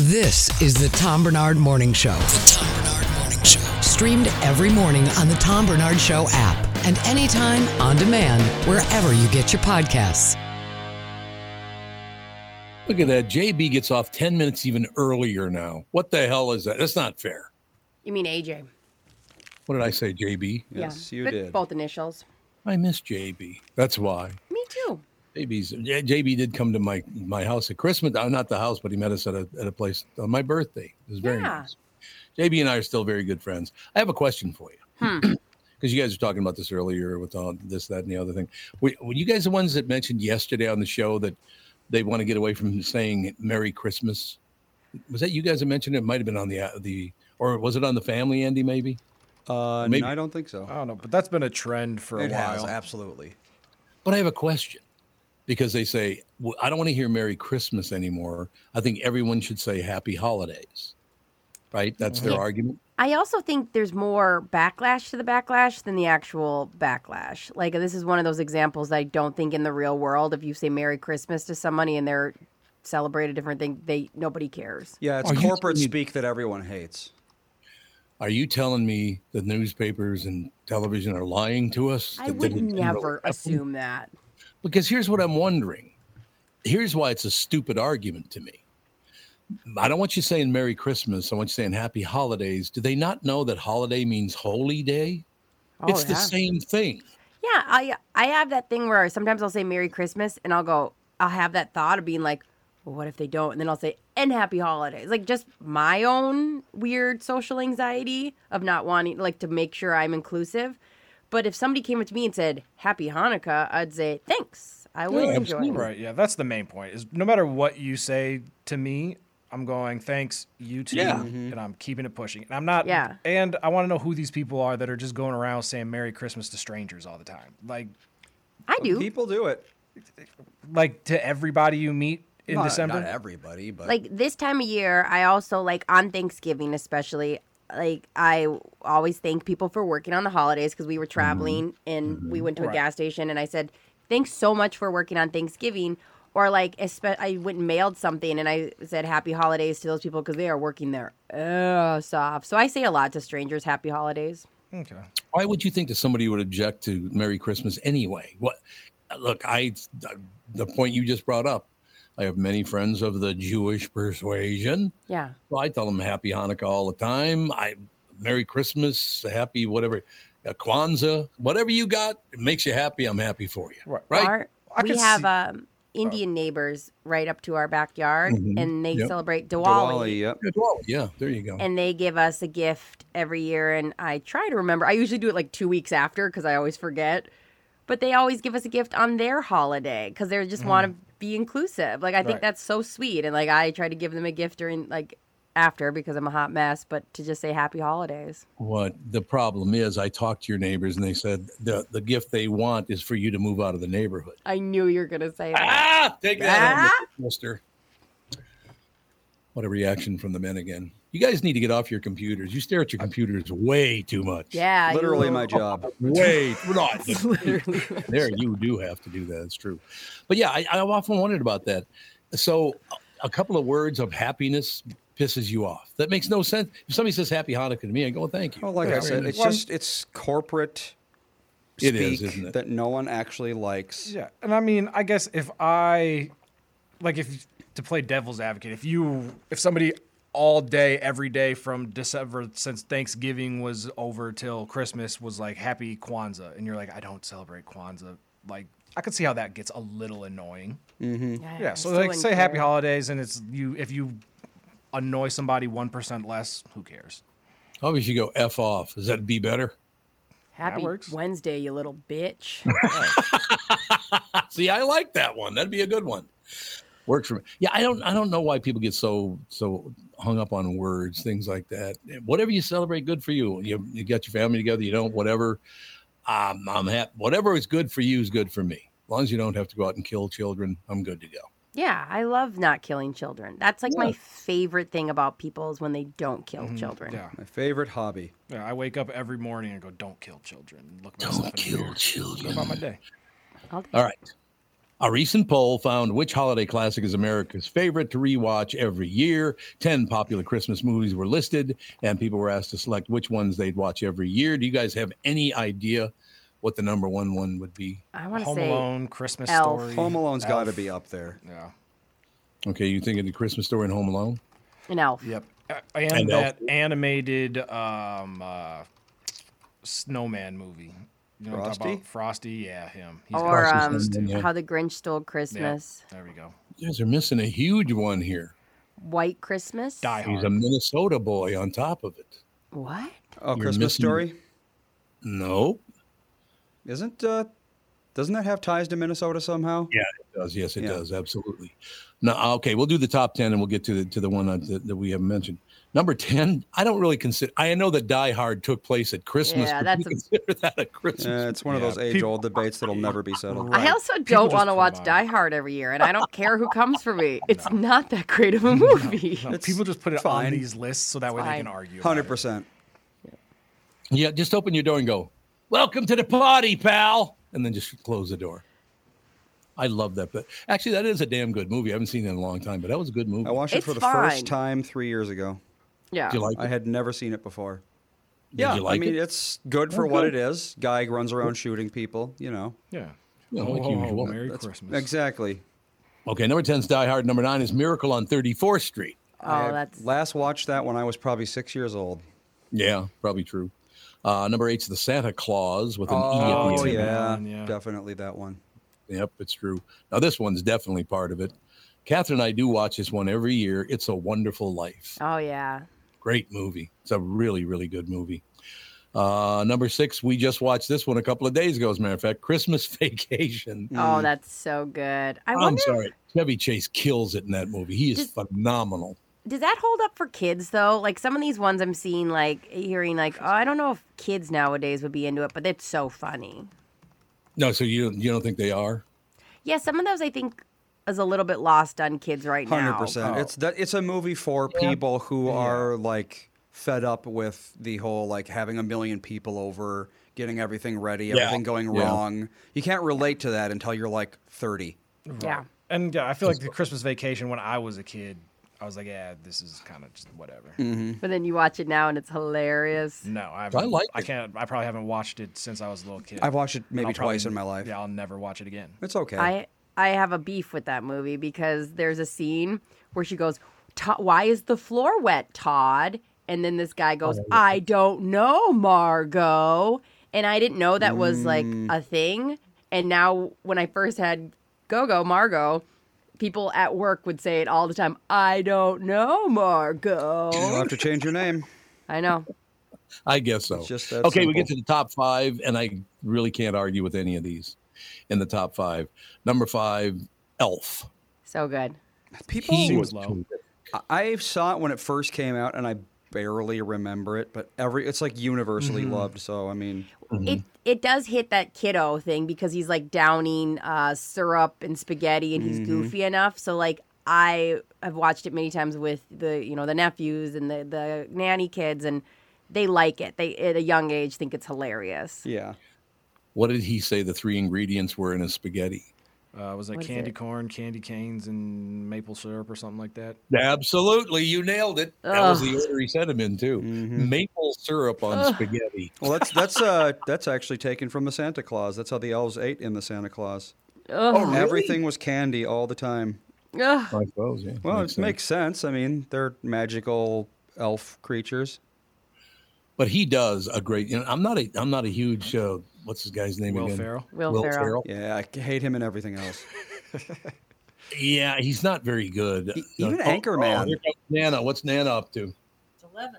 This is the Tom Bernard Morning Show. The Tom Bernard Morning Show. Streamed every morning on the Tom Bernard Show app and anytime on demand wherever you get your podcasts. Look at that. JB gets off 10 minutes even earlier now. What the hell is that? That's not fair. You mean AJ. What did I say, JB? Yes, yeah, you did. Both initials. I miss JB. That's why. Me too. JB did come to my house at Christmas. Not the house, but he met us at a place on my birthday. It was very nice. JB and I are still very good friends. I have a question for you. Because you guys were talking about this earlier with all this, that, and the other thing. Were you guys the ones that mentioned yesterday on the show that they want to get away from saying Merry Christmas? Was that you guys that mentioned it? It might have been on the or was it on the family, Andy, maybe? Maybe. No, I don't think so. I don't know, but that's been a trend for a while. Has, absolutely. But I have a question. Because they say, well, I don't want to hear Merry Christmas anymore. I think everyone should say Happy Holidays, right? That's their argument. I also think there's more backlash to the backlash than the actual backlash. Like, this is one of those examples that I don't think in the real world, if you say Merry Christmas to somebody and they're celebrate a different thing, nobody cares. Yeah, it's corporate speak that everyone hates. Are you telling me the newspapers and television are lying to us? I would never assume that. Because here's what I'm wondering. Here's why it's a stupid argument to me. I don't want you saying Merry Christmas. I want you saying Happy Holidays. Do they not know that holiday means holy day? Oh, it's the same thing. Yeah, I have that thing where sometimes I'll say Merry Christmas, and I'll have that thought of being like, well, what if they don't? And then I'll say, and Happy Holidays. Like, just my own weird social anxiety of not wanting, like, to make sure I'm inclusive. But if somebody came up to me and said, Happy Hanukkah, I'd say, thanks. I will enjoy it. Right, yeah, that's the main point. Is no matter what you say to me, I'm going, thanks, you too, and I'm keeping it pushing. And I'm not, and I want to know who these people are that are just going around saying Merry Christmas to strangers all the time. Like, I do. People do it. Like, to everybody you meet in December? Not everybody, but. Like, this time of year, I also, like, on Thanksgiving especially, like, I always thank people for working on the holidays because we were traveling and we went to a gas station and I said, thanks so much for working on Thanksgiving. Or, like, I went and mailed something and I said Happy Holidays to those people because they are working their ass off. So I say a lot to strangers, Happy Holidays. Okay. Why would you think that somebody would object to Merry Christmas anyway? What? Look, the point you just brought up. I have many friends of the Jewish persuasion. Yeah. So I tell them Happy Hanukkah all the time. Merry Christmas, Happy whatever, Kwanzaa, whatever you got, it makes you happy. I'm happy for you. Right? We have Indian neighbors right up to our backyard, and they celebrate Diwali. Yeah, there you go. And they give us a gift every year, and I try to remember. I usually do it like 2 weeks after because I always forget. But they always give us a gift on their holiday because they just want to be inclusive. Like, I think that's so sweet. And, like, I try to give them a gift during, like, after because I'm a hot mess, but to just say Happy Holidays. What the problem is, I talked to your neighbors and they said the gift they want is for you to move out of the neighborhood. I knew you were going to say that. Take that, Mister. What a reaction from the men again. You guys need to get off your computers. You stare at your computers way too much. Yeah. Literally my job. Way. Not. There, you do have to do that. It's true. But yeah, I often wondered about that. So a couple of words of happiness pisses you off. That makes no sense. If somebody says happy Hanukkah to me, I go, well, thank you. Well, like I said, it's just, it's corporate speak isn't it? That no one actually likes. Yeah. And I mean, I guess if I, like if, to play devil's advocate, if somebody all day, every day from December since Thanksgiving was over till Christmas was like happy Kwanzaa, and you're like, I don't celebrate Kwanzaa, like I could see how that gets a little annoying. Mm-hmm. Yeah, so like say happy holidays, and it's you if you annoy somebody 1% less, who cares? Obviously, you go F off. Does that be better? Happy Wednesday, you little bitch. See, I like that one. That'd be a good one. Works for me. Yeah, I don't know why people get so hung up on words, things like that. Whatever you celebrate, good for you. You got your family together, you don't, whatever. I'm happy. Whatever is good for you is good for me. As long as you don't have to go out and kill children, I'm good to go. Yeah, I love not killing children. That's like my favorite thing about people is when they don't kill children. Yeah, my favorite hobby. Yeah, I wake up every morning and go, don't kill children. Look don't kill children. Go about my day. All right. A recent poll found which holiday classic is America's favorite to rewatch every year. 10 popular Christmas movies were listed, and people were asked to select which ones they'd watch every year. Do you guys have any idea what the number one would be? I want to say Home Alone, Christmas Story. Home Alone's got to be up there. Yeah. Okay, you thinking the Christmas Story and Home Alone? And Elf. Yep. And that animated snowman movie. You know Frosty? About Frosty, yeah, him. He's or How the Grinch Stole Christmas. Yeah, there we go. You guys are missing a huge one here. White Christmas? Die Hard. He's a Minnesota boy on top of it. What? Oh, you're Christmas missing... Story? No. Isn't, doesn't that have ties to Minnesota somehow? Yeah, it does. Yes, it does. Absolutely. Now, okay, we'll do the top 10 and we'll get to the one that we haven't mentioned. Number 10, I don't really consider. I know that Die Hard took place at Christmas. Yeah, that's consider that a Christmas. Yeah, it's one of those age-old debates that'll never be settled. Right. I also don't want to watch Die Hard every year, and I don't care who comes for me. It's not that great of a movie. No, people just put it on these lists so that way they can argue. 100%. Yeah, just open your door and go, "Welcome to the party, pal," and then just close the door. I love that. But actually, that is a damn good movie. I haven't seen it in a long time, but that was a good movie. I watched it for the first time 3 years ago. Yeah, I had never seen it before. Yeah, I mean, it's good for what it is. Guy runs around shooting people, you know. Yeah. Merry Christmas. Exactly. Okay, number 10 is Die Hard. Number 9 is Miracle on 34th Street. Oh, that's... Last watched that when I was probably 6 years old. Yeah, probably true. Number 8 is The Santa Claus with an E at the end. Oh, yeah, definitely that one. Yep, it's true. Now, this one's definitely part of it. Catherine and I do watch this one every year. It's a Wonderful Life. Oh, yeah. Great movie. It's a really, really good movie. Number 6, we just watched this one a couple of days ago, as a matter of fact, Christmas Vacation. Oh, that's so good. I'm sorry. Chevy Chase kills it in that movie. He is phenomenal. Does that hold up for kids, though? Like, some of these ones I'm seeing, like, hearing, like, oh, I don't know if kids nowadays would be into it, but it's so funny. No, so you don't think they are? Yeah, some of those, I think... is a little bit lost on kids right now. 100%. It's a movie for people who are like fed up with the whole like having a million people over, getting everything ready, everything going wrong. You can't relate to that until you're like 30. Right. Yeah. And I feel like the Christmas Vacation when I was a kid, I was like, yeah, this is kind of just whatever. Mm-hmm. But then you watch it now and it's hilarious. No, I probably haven't watched it since I was a little kid. I've watched it maybe twice in my life. Yeah, I'll never watch it again. It's okay. I have a beef with that movie because there's a scene where she goes, "Why is the floor wet, Todd?" And then this guy goes, "I don't know, Margot." And I didn't know that was like a thing. And now when I first had Go-Go, Margot, people at work would say it all the time, "I don't know, Margot." You'll have to change your name. I know. I guess so. Okay, simple. We get to the top 5, and I really can't argue with any of these. In the top 5, number 5, Elf. So good. People was low. I saw it when it first came out, and I barely remember it. But it's like universally loved. So I mean, it does hit that kiddo thing because he's like downing syrup and spaghetti, and he's goofy enough. So like I have watched it many times with the, you know, the nephews and the nanny kids, and they like it. They, at a young age, think it's hilarious. Yeah. What did he say the three ingredients were in his spaghetti? Was that candy corn, candy canes, and maple syrup or something like that? Absolutely. You nailed it. That was the order he said them in, too. Mm-hmm. Maple syrup on spaghetti. Well, that's actually taken from the Santa Claus. That's how the elves ate in the Santa Claus. Oh, really? Everything was candy all the time. I suppose, yeah. Well, it makes sense. I mean, they're magical elf creatures. But he does a great. You know, I'm not a huge. What's his guy's name again? Ferrell. Will Ferrell. Yeah, I hate him and everything else. Yeah, he's not very good. Even Anchorman. Oh, Nana. What's Nana up to? It's 11.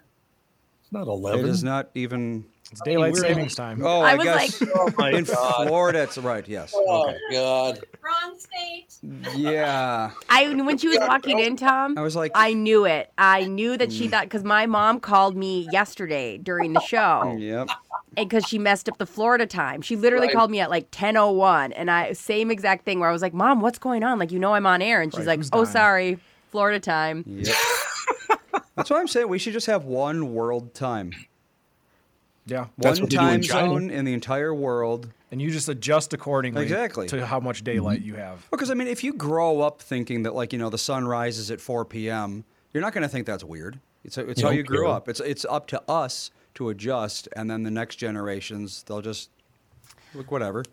It's not 11. It is not even. It's daylight savings time. Oh, I guess. Like, oh my God. In Florida, it's right. Yes. Oh, okay. God. Wrong state. Yeah. When she was walking in, Tom, I was like, I knew it. I knew that she thought, because my mom called me yesterday during the show. Yep. And because she messed up the Florida time. She literally called me at like 10:01, and I same exact thing where I was like, Mom, what's going on? Like, you know I'm on air. And she's like, oh, sorry, Florida time. Yep. That's what I'm saying. We should just have one world time. Yeah, one time zone in the entire world. And you just adjust accordingly to how much daylight you have. Because, I mean, if you grow up thinking that, like, you know, the sun rises at 4 p.m., you're not going to think that's weird. It's how you grew up. It's up to us to adjust, and then the next generations, they'll just look whatever.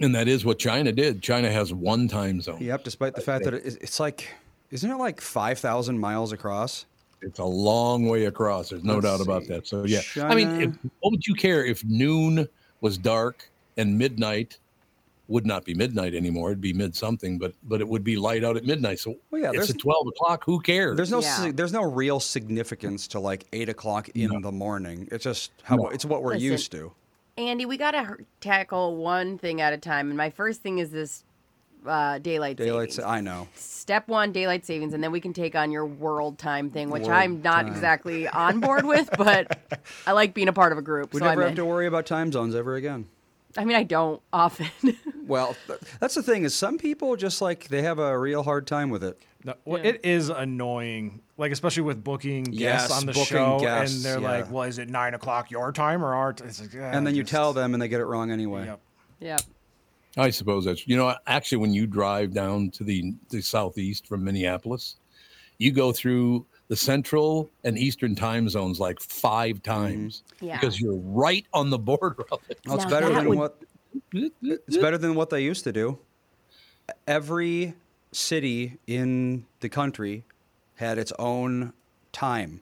And that is what China did. China has one time zone. Yep, despite the fact that it's like, isn't it like 5,000 miles across? It's a long way across. There's no doubt about that. So, yeah. China. I mean, what would you care if noon was dark and midnight would not be midnight anymore? It'd be mid-something, but it would be light out at midnight. So, it's at 12 o'clock. Who cares? There's no real significance to, like, 8 o'clock in the morning. It's just it's what we're used to. Andy, we got to tackle one thing at a time. And my first thing is this. Daylight savings. I know. Step one, daylight savings, and then we can take on your world time thing, which I'm not exactly on board with, but I like being a part of a group. We never have to worry about time zones ever again. I mean, I don't often. Well, that's the thing is some people just like they have a real hard time with it. No, It is annoying, like especially with booking guests on the show, guests, and they're like, "Well, is it 9 o'clock your time or our?" It's like, and then you tell them, and they get it wrong anyway. Yep. Yep. I suppose that's, you know, actually when you drive down to the southeast from Minneapolis, you go through the central and eastern time zones like 5 times because you're right on the border of it. Well, it's better than what they used to do. Every city in the country had its own time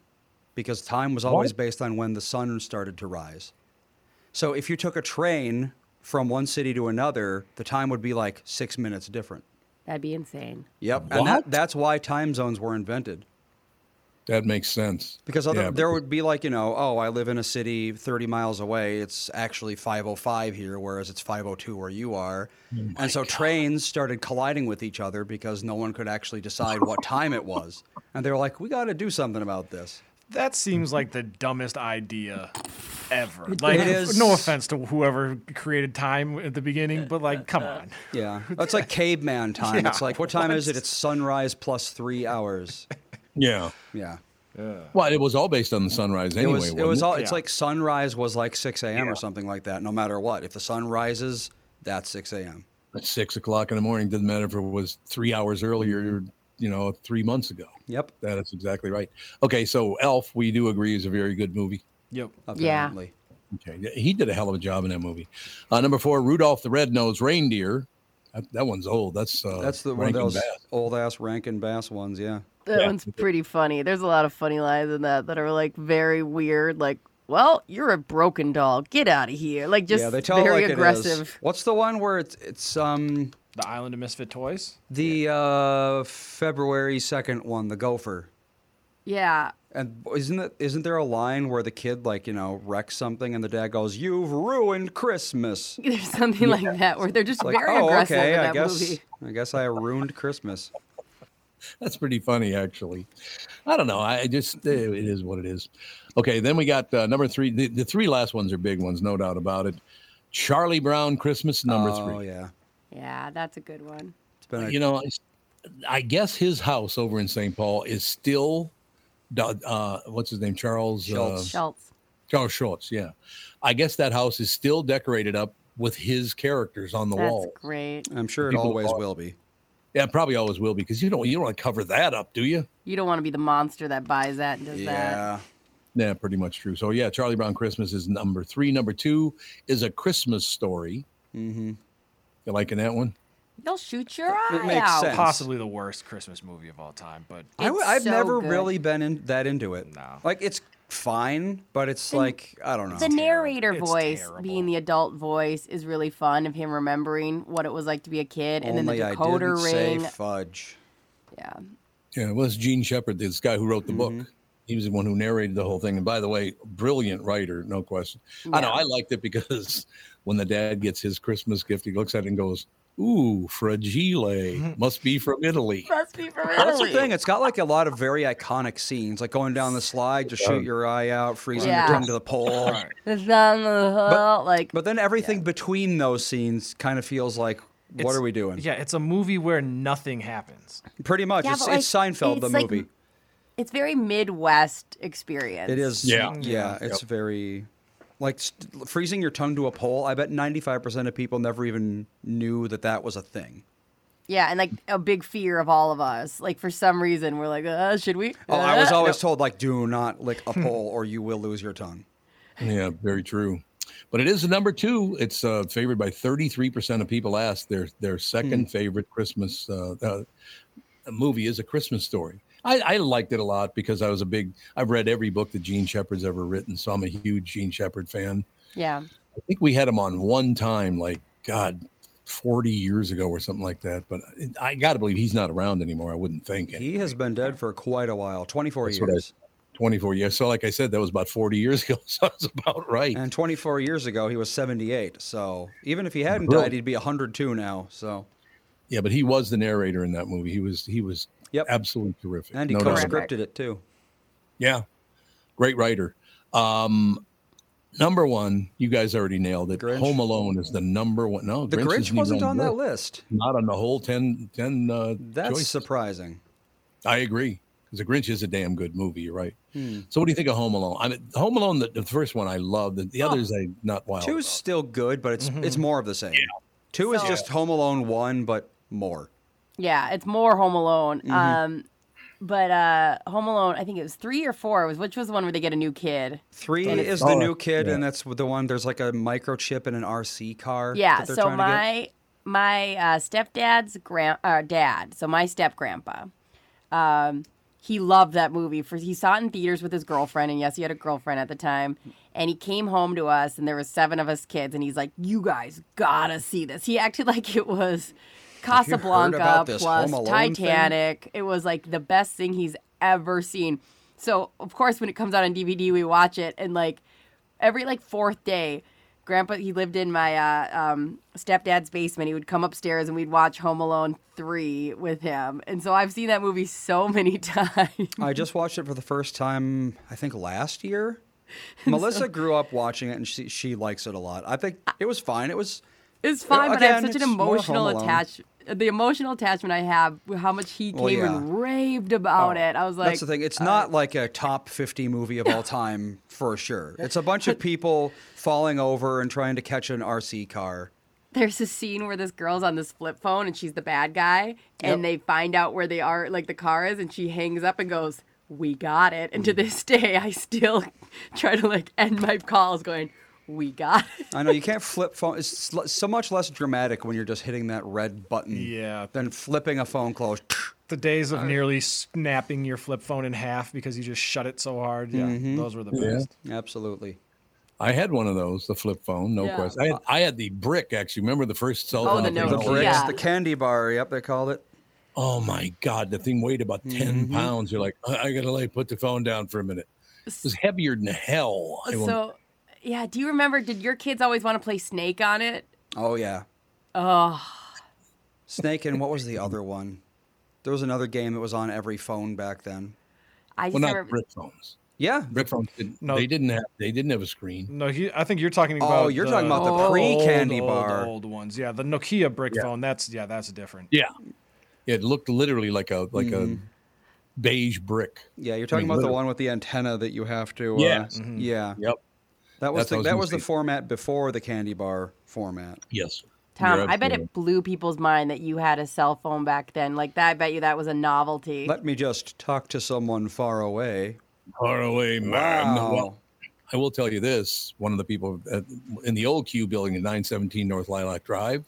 because time was always based on when the sun started to rise. So if you took a train from one city to another, the time would be like 6 minutes different. That'd be insane. Yep. What? And that's why time zones were invented. That makes sense. Because there would be like, you know, I live in a city 30 miles away. It's actually 5:05 here, whereas it's 5:02 where you are. And so trains started colliding with each other because no one could actually decide what time it was. And they were like, we got to do something about this. That seems like the dumbest idea ever. Like, it is. No offense to whoever created time at the beginning, but like, come on. Yeah. It's like caveman time. Yeah. It's like, what time is it? It's sunrise plus 3 hours. Yeah. Yeah. Well, it was all based on the sunrise anyway. It was all. It's like sunrise was like 6 a.m. or something like that, no matter what. If the sun rises, that's 6 a.m. At 6 o'clock in the morning, doesn't matter if it was 3 hours earlier. You know, 3 months ago. Yep. That is exactly right. Okay, so Elf, we do agree, is a very good movie. Yep. Apparently. Yeah. Okay, he did a hell of a job in that movie. Number 4, Rudolph the Red-Nosed Reindeer. That one's old. That's the one of those old-ass Rankin-Bass ones, yeah. That one's pretty funny. There's a lot of funny lines in that are, like, very weird, like, well, you're a broken doll. Get out of here. Like, just they tell very aggressive. What's the one where it's The Island of Misfit Toys? The February 2nd one, the gopher. Yeah. And isn't there a line where the kid, like, you know, wrecks something and the dad goes, "You've ruined Christmas." There's something like that where they're just like, very aggressive in that movie. I guess I ruined Christmas. That's pretty funny, actually. I don't know. I just, it is what it is. Okay, then we got number 3. The 3 last ones are big ones, no doubt about it. Charlie Brown Christmas, number 3. Oh, yeah. Yeah, that's a good one. It's been you know, I guess his house over in St. Paul is still, what's his name? Charles Schultz. Yeah. I guess that house is still decorated up with his characters on the wall. That's great. I'm sure it always will be. Yeah, probably always will be, because you don't want to cover that up, do you? You don't want to be the monster that buys that and does that. Yeah, pretty much true. So yeah, Charlie Brown Christmas is number 3. Number 2 is A Christmas Story. Mm-hmm. You liking that one? They'll shoot your eye out. It makes sense. Possibly the worst Christmas movie of all time, but I've never really been into it. No, like it's fine, but it's like, I don't know. The narrator voice being the adult voice is really fun, of him remembering what it was like to be a kid. Only and then the decoder I didn't ring. Say fudge. Yeah. Yeah, well, it's Gene Shepherd, this guy who wrote the book. He was the one who narrated the whole thing. And by the way, brilliant writer, no question. Yeah. I know, I liked it because when the dad gets his Christmas gift, he looks at it and goes, ooh, fragile. Must be from Italy. That's the thing. It's got like a lot of very iconic scenes, like going down the slide, just shoot your eye out, freezing your tongue to the pole. But then everything between those scenes kind of feels like, what are we doing? Yeah, it's a movie where nothing happens. Pretty much. Yeah, it's Seinfeld, the movie. It's very Midwest experience. It is. Yeah. Yeah, it's very... Like freezing your tongue to a pole, I bet 95% of people never even knew that was a thing. Yeah, and like a big fear of all of us. Like for some reason, we're like, should we? Oh, I was always told, like, do not lick a pole or you will lose your tongue. Yeah, very true. But it is number 2. It's favored by 33% of people asked. Their second favorite Christmas movie is A Christmas Story. I liked it a lot because I've read every book that Gene Shepherd's ever written, so I'm a huge Gene Shepherd fan. Yeah. I think we had him on one time, like, God, 40 years ago or something like that, but I got to believe he's not around anymore, I wouldn't think. He has been dead for quite a while, 24 years. So like I said, that was about 40 years ago, so that's about right. And 24 years ago, he was 78, so even if he hadn't died, he'd be 102 now, so. Yeah, but he was the narrator in that movie. He was absolutely terrific. And he co-scripted it too. Yeah. Great writer. Number 1, you guys already nailed it. Grinch. Home Alone is the number 1. No, the Grinch wasn't on that list. Not on the whole 10 That's choices. Surprising. I agree. Because the Grinch is a damn good movie, you're right. So what do you think of Home Alone? I mean, Home Alone, the first one I love. The others I'm not wild. 2's still good, but it's more of the same. Yeah. 2 is just Home Alone 1, but more. Yeah, it's more Home Alone. But Home Alone, I think it was 3 or 4. Which was the one where they get a new kid? 3 is the new kid, and that's the one. There's like a microchip in an RC car. Yeah. So my stepdad's dad. So my step grandpa, he loved that movie. He saw it in theaters with his girlfriend, and yes, he had a girlfriend at the time. And he came home to us, and there was 7 of us kids, and he's like, "You guys gotta see this." He acted like it was Casablanca plus Titanic. It was like the best thing he's ever seen. So of course, when it comes out on DVD, we watch it, and like every like 4th day, Grandpa, he lived in my stepdad's basement. He would come upstairs, and we'd watch Home Alone 3 with him. And so I've seen that movie so many times. I just watched it for the first time, I think, last year. Melissa grew up watching it, and she likes it a lot. I think it was fine. It's fine, but I have such an emotional attachment. The emotional attachment I have, how much he came and raved about it. I was like... That's the thing. It's not like a top 50 movie of all time, for sure. It's a bunch of people falling over and trying to catch an RC car. There's a scene where this girl's on this flip phone, and she's the bad guy, and they find out where they are, like the car is, and she hangs up and goes, "We got it." And to this day, I still try to like end my calls going... "We got it." I know, you can't flip phone. It's so much less dramatic when you're just hitting that red button than flipping a phone closed. The days of nearly snapping your flip phone in half because you just shut it so hard. Yeah, those were the best. Absolutely. I had one of those, the flip phone, no question. I had the brick, actually. Remember the first cell phone? Oh, the bricks, the candy bar, they called it. Oh, my God. The thing weighed about 10 pounds. You're like, I got to put the phone down for a minute. It was heavier than hell. Yeah, do you remember, did your kids always want to play Snake on it? Oh, yeah. Oh. Snake and what was the other one? There was another game that was on every phone back then. Not brick phones. Yeah. Brick phones, they didn't have a screen. No, I think you're talking about... Oh, you're talking about the pre-candy bar. Old ones, yeah. The Nokia brick phone, that's different. Yeah. It looked literally like a beige brick. Yeah, you're talking about the one with the antenna that you have to. Yeah. Yep. That was the format before the candy bar format. Yes. Tom, I bet it blew people's mind that you had a cell phone back then. Like that, I bet you that was a novelty. Let me just talk to someone far away. Far away, ma'am. Wow. Well, I will tell you this. One of the people in the old Q building at 917 North Lilac Drive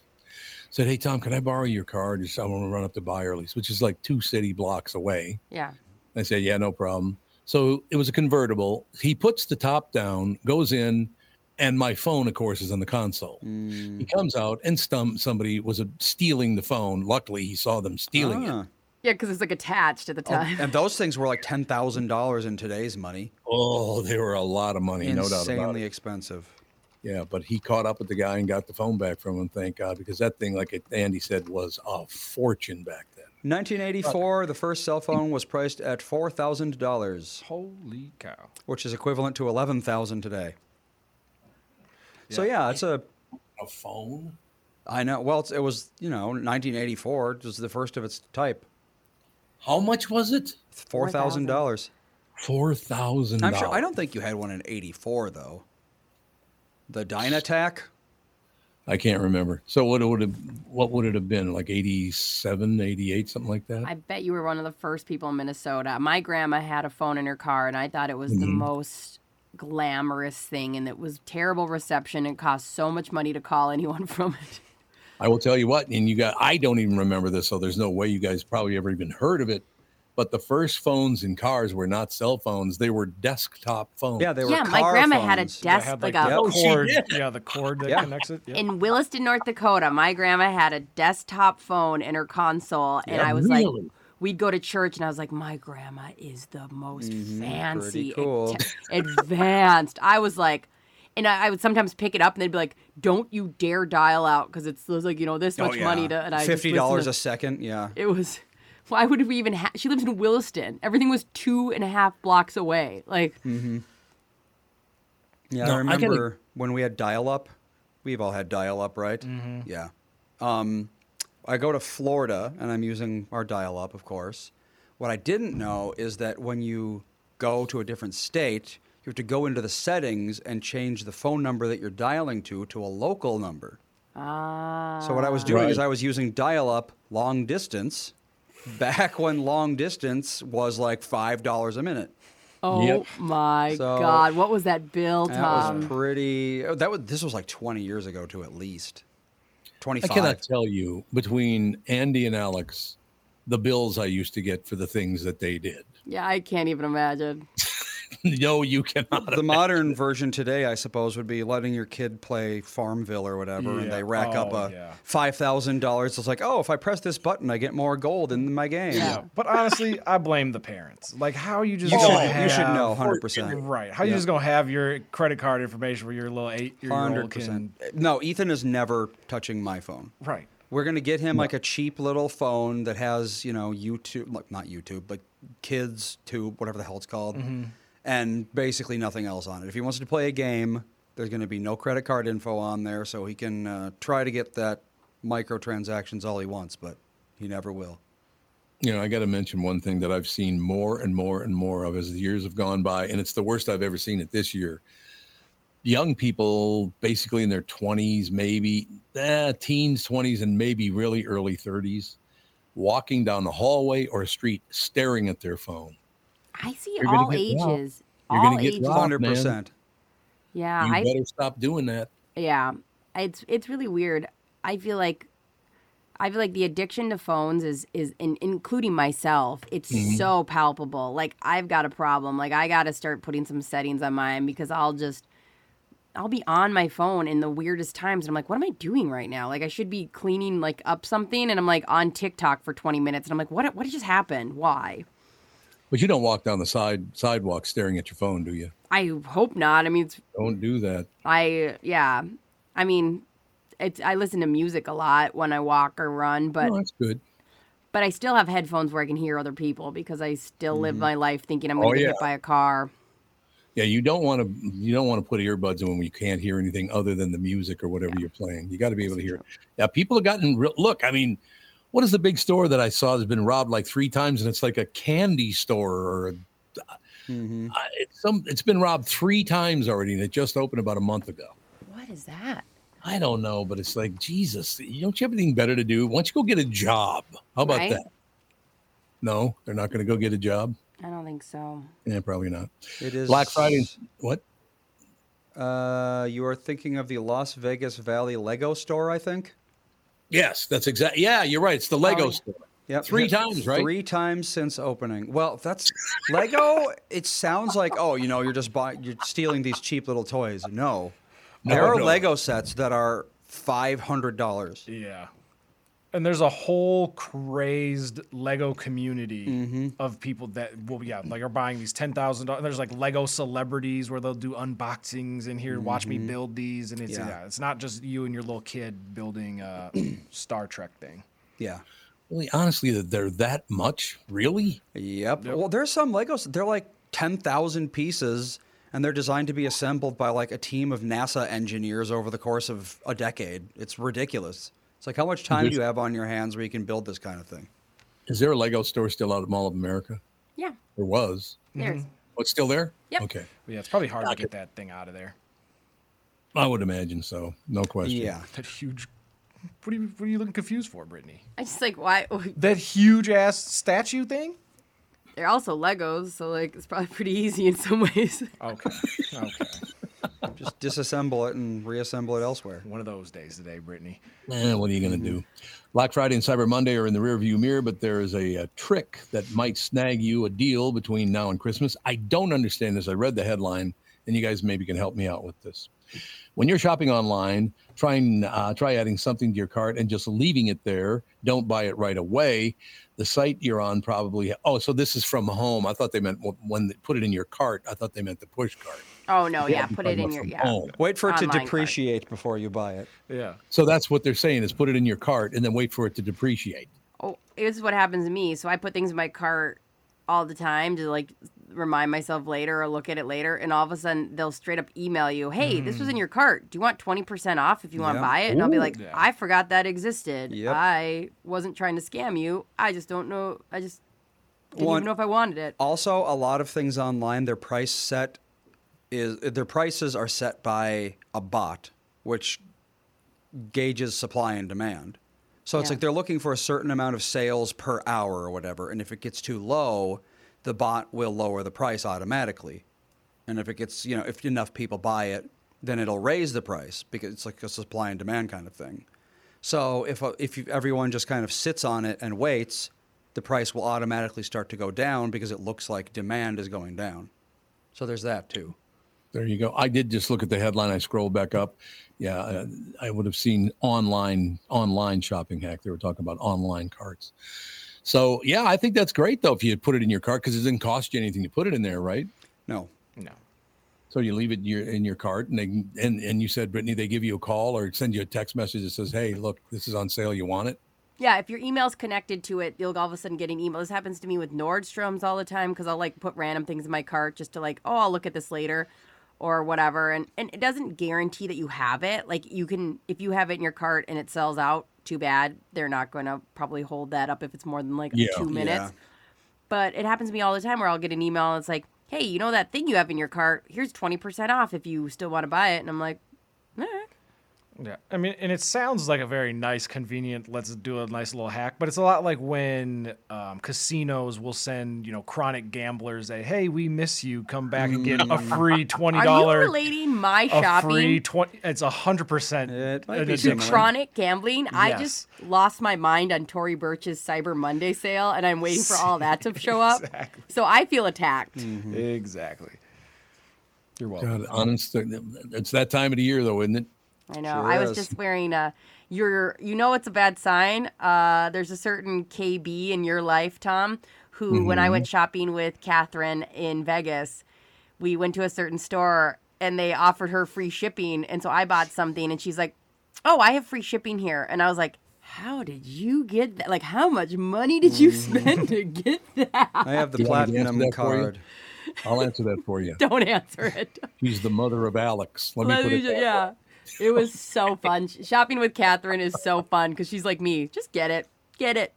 said, "Hey, Tom, can I borrow your car? Just I want to run up to Byerly's," which is like 2 city blocks away. Yeah. I said, "Yeah, no problem." So it was a convertible. He puts the top down, goes in, and my phone, of course, is on the console. Mm. He comes out, and somebody was stealing the phone. Luckily, he saw them stealing it. Yeah, because it's like attached at the time. Oh, and those things were like $10,000 in today's money. Oh, they were a lot of money, no doubt about it. Insanely expensive. Yeah, but he caught up with the guy and got the phone back from him, thank God, because that thing, like Andy said, was a fortune back then. 1984, the first cell phone was priced at $4,000. Holy cow. Which is equivalent to $11,000 today. Yeah. So, yeah, it's a phone? I know. Well, it was, 1984. It was the first of its type. How much was it? $4,000. $4,000. I'm sure. I don't think you had one in 84, though. The Dynatac? I can't remember. So what would it have been, like 87, 88, something like that? I bet you were one of the first people in Minnesota. My grandma had a phone in her car, and I thought it was the most glamorous thing, and it was terrible reception and cost so much money to call anyone from it. I will tell you what, and I don't even remember this, so there's no way you guys probably ever even heard of it. But the first phones in cars were not cell phones. They were desktop phones. Yeah, they were car phones. Yeah, my grandma had a desk, like a cord. Yeah, the cord that connects it. Yep. In Williston, North Dakota, my grandma had a desktop phone in her console. And I was like, we'd go to church, and I was like, my grandma is the most fancy, cool. Advanced. I was like, and I would sometimes pick it up, and they'd be like, "Don't you dare dial out, because it's like this much money to." And I $50 a second. Yeah, it was. Why would we even? She lives in Williston. Everything was 2.5 blocks away. Like, yeah, no, I remember when we had dial up. We've all had dial up, right? Mm-hmm. Yeah. I go to Florida, and I'm using our dial up, of course. What I didn't know is that when you go to a different state, you have to go into the settings and change the phone number that you're dialing to a local number. So what I was doing is I was using dial-up long distance back when long distance was like $5 a minute. Oh, my God. What was that bill, Tom? That was pretty... This was like 20 years ago, too, at least. 25. I cannot tell you, between Andy and Alex, the bills I used to get for the things that they did. Yeah, I can't even imagine. No, you cannot. The modern version today, I suppose, would be letting your kid play Farmville or whatever, and they rack up $5,000. It's like, if I press this button, I get more gold in my game. Yeah. But honestly, I blame the parents. Like, how you just you should know 100%. Right. How you just going to have your credit card information for your little 8-year-old kid? No, Ethan is never touching my phone. Right. We're going to get him like a cheap little phone that has, YouTube, like not YouTube, but Kids Tube, whatever the hell it's called. Mm-hmm. And basically nothing else on it. If he wants to play a game, there's going to be no credit card info on there, so he can try to get that microtransactions all he wants, but he never will. I got to mention one thing that I've seen more and more and more of as the years have gone by, and it's the worst I've ever seen it this year. Young people, basically in their 20s, maybe teens, 20s, and maybe really early 30s, walking down the hallway or a street staring at their phone. I see all ages. All ages. 100%. Yeah. You better stop doing that. Yeah. It's really weird. I feel like the addiction to phones is including myself, it's so palpable. Like, I've got a problem. Like, I got to start putting some settings on mine, because I'll be on my phone in the weirdest times. And I'm like, what am I doing right now? Like, I should be cleaning up something. And I'm like on TikTok for 20 minutes. And I'm like, what just happened? Why? But you don't walk down the sidewalk staring at your phone, do you? I hope not. I mean, don't do that. I listen to music a lot when I walk or run, but that's good. But I still have headphones where I can hear other people, because I still live my life thinking I'm going to get hit by a car. Yeah, you don't want to put earbuds in when you can't hear anything other than the music or whatever you're playing. You got to be able to hear it. Now, people have gotten real. Look, I mean, what is the big store that I saw that's been robbed like 3 times, and it's like a candy store or a, it's been robbed 3 times already, and it just opened about a month ago. What is that? I don't know, but it's like, Jesus, you don't you have anything better to do? Why don't you go get a job? How about that? No, they're not going to go get a job. I don't think so. Yeah, probably not. It is Black Friday. What? You are thinking of the Las Vegas Valley Lego store, I think. Yes, that's exactly. Yeah, you're right. It's the Lego store. Yep. 3 times, right? 3 times since opening. Well, that's Lego. It sounds like, oh, you know, you're just buying, you're stealing these cheap little toys. No, there are Lego sets that are $500. Yeah. And there's a whole crazed Lego community of people that like are buying these $10,000. There's like Lego celebrities where they'll do unboxings in here. Watch me build these, and it's it's not just you and your little kid building a Star Trek thing. Yeah, really, honestly, they're that much, really. Yep. Well, there's some Legos. They're like 10,000 pieces, and they're designed to be assembled by like a team of NASA engineers over the course of a decade. It's ridiculous. It's like, how much time do you have on your hands where you can build this kind of thing? Is there a Lego store still out at Mall of America? Yeah. There was. There's. Oh, it's still there? Yep. Okay. Yeah, it's probably hard to get that thing out of there. I would imagine so. No question. Yeah. That huge... What are you looking confused for, Brittany? I just like, why... That huge-ass statue thing? They're also Legos, so, like, it's probably pretty easy in some ways. Okay. Just disassemble it and reassemble it elsewhere. One of those days today, Brittany. What are you going to do? Black Friday and Cyber Monday are in the rearview mirror, but there is a trick that might snag you a deal between now and Christmas. I don't understand this. I read the headline, and you guys maybe can help me out with this. When you're shopping online, try adding something to your cart and just leaving it there. Don't buy it right away. The site you're on probably... Oh, so this is from home. I thought they meant when they put it in your cart. I thought they meant the push cart. Oh, no, yeah. Put it in your... Yeah. Wait for it to depreciate before you buy it. Yeah. So that's what they're saying is put it in your cart and then wait for it to depreciate. Oh, it's what happens to me. So I put things in my cart all the time to, like, remind myself later or look at it later. And all of a sudden, they'll straight up email you, hey, this was in your cart. Do you want 20% off if you want to buy it? And I'll be like, I forgot that existed. Yep. I wasn't trying to scam you. I just don't know. I just didn't even know if I wanted it. Also, a lot of things online, their price set... their prices are set by a bot, which gauges supply and demand. So it's like they're looking for a certain amount of sales per hour or whatever. And if it gets too low, the bot will lower the price automatically. And if it gets, you know, if enough people buy it, then it'll raise the price because it's like a supply and demand kind of thing. So if everyone just kind of sits on it and waits, the price will automatically start to go down because it looks like demand is going down. So there's that too. There you go. I did just look at the headline. I scrolled back up. Yeah, I would have seen online shopping hack. They were talking about online carts. So, yeah, I think that's great, though, if you put it in your cart because it didn't cost you anything to put it in there, right? No. So you leave it in your cart, and and you said, Brittany, they give you a call or send you a text message that says, hey, look, this is on sale. You want it? Yeah, if your email's connected to it, you'll all of a sudden get an email. This happens to me with Nordstrom's all the time because I'll, like, put random things in my cart just to, like, oh, I'll look at this later. Or whatever, and it doesn't guarantee that you have it. Like, you can, if you have it in your cart and it sells out, too bad. They're not going to probably hold that up if it's more than, like, 2 minutes. Yeah. But it happens to me all the time where I'll get an email and it's like, hey, you know that thing you have in your cart? Here's 20% off if you still want to buy it. And I'm like, all right. Yeah, I mean, and it sounds like a very nice, convenient, let's do a nice little hack, but it's a lot like when casinos will send, you know, chronic gamblers a, hey, we miss you, come back and get a free $20. Are you relating my shopping? Free 20, it's 100% to chronic gambling? Yes. I just lost my mind on Tory Burch's Cyber Monday sale, and I'm waiting for all that to show up. Exactly. So I feel attacked. Mm-hmm. Exactly. You're welcome. God, honestly, it's that time of the year, though, isn't it? I know. Sure I was just wearing you know it's a bad sign. There's a certain KB in your life, Tom, who when I went shopping with Catherine in Vegas, we went to a certain store and they offered her free shipping. And so I bought something and she's like, oh, I have free shipping here. And I was like, how did you get that? Like, how much money did you spend to get that? I have the platinum card. I'll answer that for you. Don't answer it. She's the mother of Alex. Let me put it that way. It was so fun. Shopping with Catherine is so fun because she's like me. Just get it. Get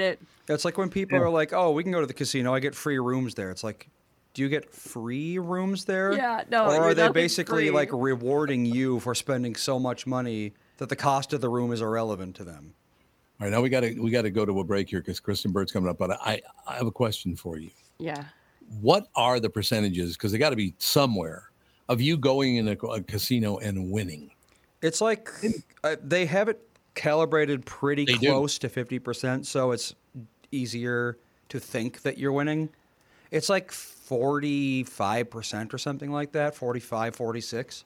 it. It's like when people are like, oh, we can go to the casino. I get free rooms there. It's like, do you get free rooms there? Yeah, no. Or are they basically free, like rewarding you for spending so much money that the cost of the room is irrelevant to them? All right, now we got to go to a break here because Kristyn Burtt's coming up. But I have a question for you. Yeah. What are the percentages? Because they got to be somewhere of you going in a casino and winning. It's like they have it calibrated pretty close to 50%, so it's easier to think that you're winning. It's like 45% or something like that, 45, 46.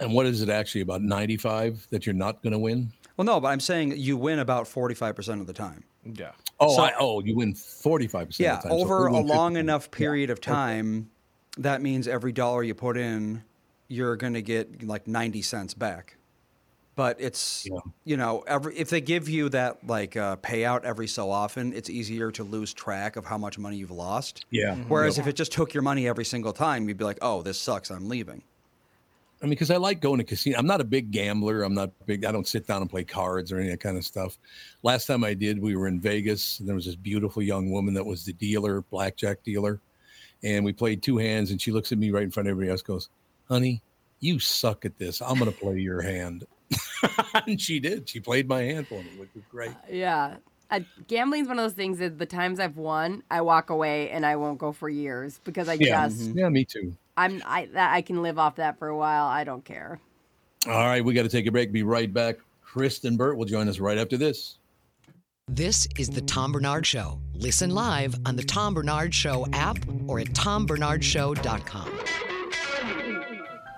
And what is it actually, about 95 that you're not going to win? Well, no, but I'm saying you win about 45% of the time. Yeah. Oh, so, you win 45% of the time. Yeah, over a long enough period of time, that means every dollar you put in, you're going to get like 90 cents back. But it's, if they give you that like payout every so often, it's easier to lose track of how much money you've lost. Yeah. Mm-hmm. Whereas if it just took your money every single time, you'd be like, oh, this sucks, I'm leaving. I mean, because I like going to casino. I'm not a big gambler. I don't sit down and play cards or any of that kind of stuff. Last time I did, we were in Vegas, and there was this beautiful young woman that was the dealer, blackjack dealer. And we played two hands, and she looks at me right in front of everybody else, goes, honey, you suck at this. I'm going to play your hand. And she did. She played my hand for me, which was great. Yeah. Gambling's one of those things that the times I've won, I walk away and I won't go for years because I just... Yeah, me too. I can live off that for a while. I don't care. All right, we got to take a break. Be right back. Kristyn Burtt will join us right after this. This is the Tom Bernard Show. Listen live on the Tom Bernard Show app or at tombernardshow.com.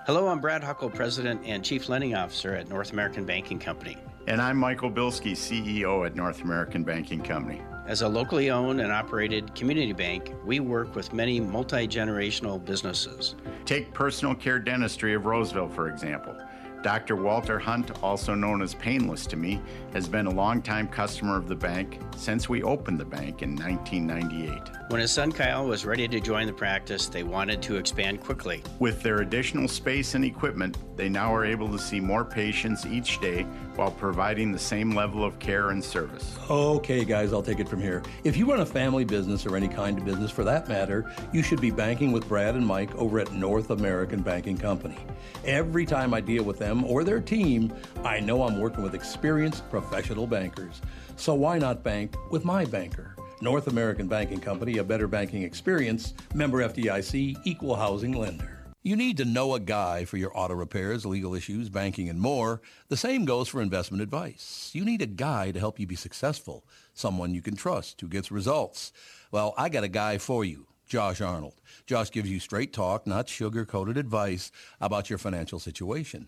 Hello, I'm Brad Huckle, President and Chief Lending Officer at North American Banking Company. And I'm Michael Bilski, CEO at North American Banking Company. As a locally owned and operated community bank, we work with many multi-generational businesses. Take Personal Care Dentistry of Roseville, for example. Dr. Walter Hunt, also known as Painless to me, has been a longtime customer of the bank since we opened the bank in 1998. When his son Kyle was ready to join the practice, they wanted to expand quickly. With their additional space and equipment, they now are able to see more patients each day while providing the same level of care and service. Okay, guys, I'll take it from here. If you run a family business or any kind of business for that matter, you should be banking with Brad and Mike over at North American Banking Company. Every time I deal with them, or their team, I know I'm working with experienced professional bankers. So why not bank with my banker? North American Banking Company, a better banking experience, member FDIC, equal housing lender. You need to know a guy for your auto repairs, legal issues, banking, and more. The same goes for investment advice. You need a guy to help you be successful, someone you can trust who gets results. Well, I got a guy for you. Josh Arnold. Josh gives you straight talk, not sugar-coated advice about your financial situation.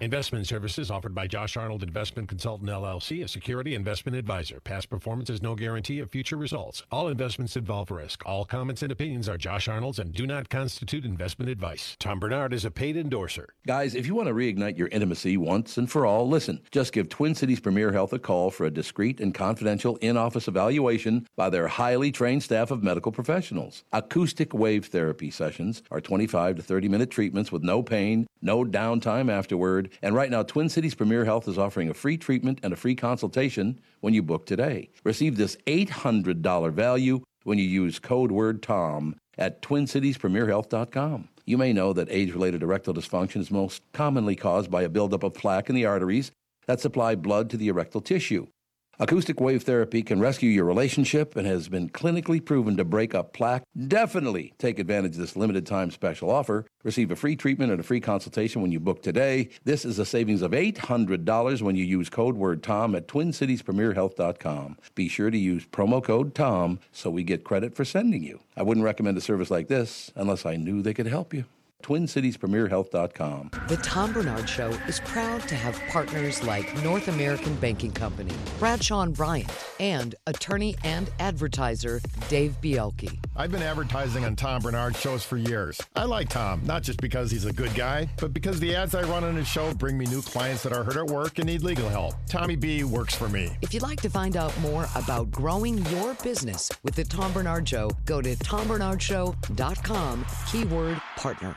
Investment services offered by Josh Arnold Investment Consultant, LLC, a security investment advisor. Past performance is no guarantee of future results. All investments involve risk. All comments and opinions are Josh Arnold's and do not constitute investment advice. Tom Bernard is a paid endorser. Guys, if you want to reignite your intimacy once and for all, listen. Just give Twin Cities Premier Health a call for a discreet and confidential in-office evaluation by their highly trained staff of medical professionals. Acoustic wave therapy sessions are 25 to 30-minute treatments with no pain, no downtime afterward. And right now, Twin Cities Premier Health is offering a free treatment and a free consultation when you book today. Receive this $800 value when you use code word TOM at TwinCitiesPremierHealth.com. You may know that age-related erectile dysfunction is most commonly caused by a buildup of plaque in the arteries that supply blood to the erectile tissue. Acoustic wave therapy can rescue your relationship and has been clinically proven to break up plaque. Definitely take advantage of this limited time special offer. Receive a free treatment and a free consultation when you book today. This is a savings of $800 when you use code word TOM at TwinCitiesPremierHealth.com. Be sure to use promo code TOM so we get credit for sending you. I wouldn't recommend a service like this unless I knew they could help you. TwinCitiesPremierHealth.com. The Tom Bernard Show is proud to have partners like North American Banking Company, Bradshaw and Bryant, and attorney and advertiser Dave Bielke. I've been advertising on Tom Bernard shows for years. I like Tom, not just because he's a good guy, but because the ads I run on his show bring me new clients that are hurt at work and need legal help. Tommy B works for me. If you'd like to find out more about growing your business with the Tom Bernard Show, go to TomBernardShow.com, keyword partner.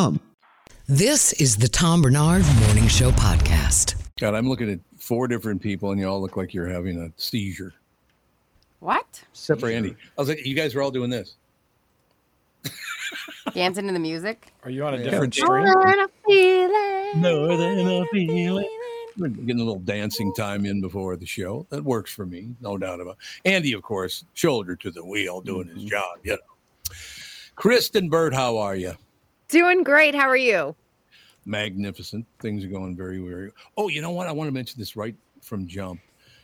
This is the Tom Bernard Morning Show Podcast. God, I'm looking at four different people, and you all look like you're having a seizure. What? Except for Andy. I was like, you guys were all doing this. Dancing to the music? Are you on a different stream? More than a feeling. More than a feeling. We're getting a little dancing time in before the show. That works for me, no doubt about it. Andy, of course, shoulder to the wheel, doing his job, you know. Kristyn Burtt, how are you? Doing great. How are you? Magnificent. Things are going very, very. Oh, you know what? I want to mention this right from jump.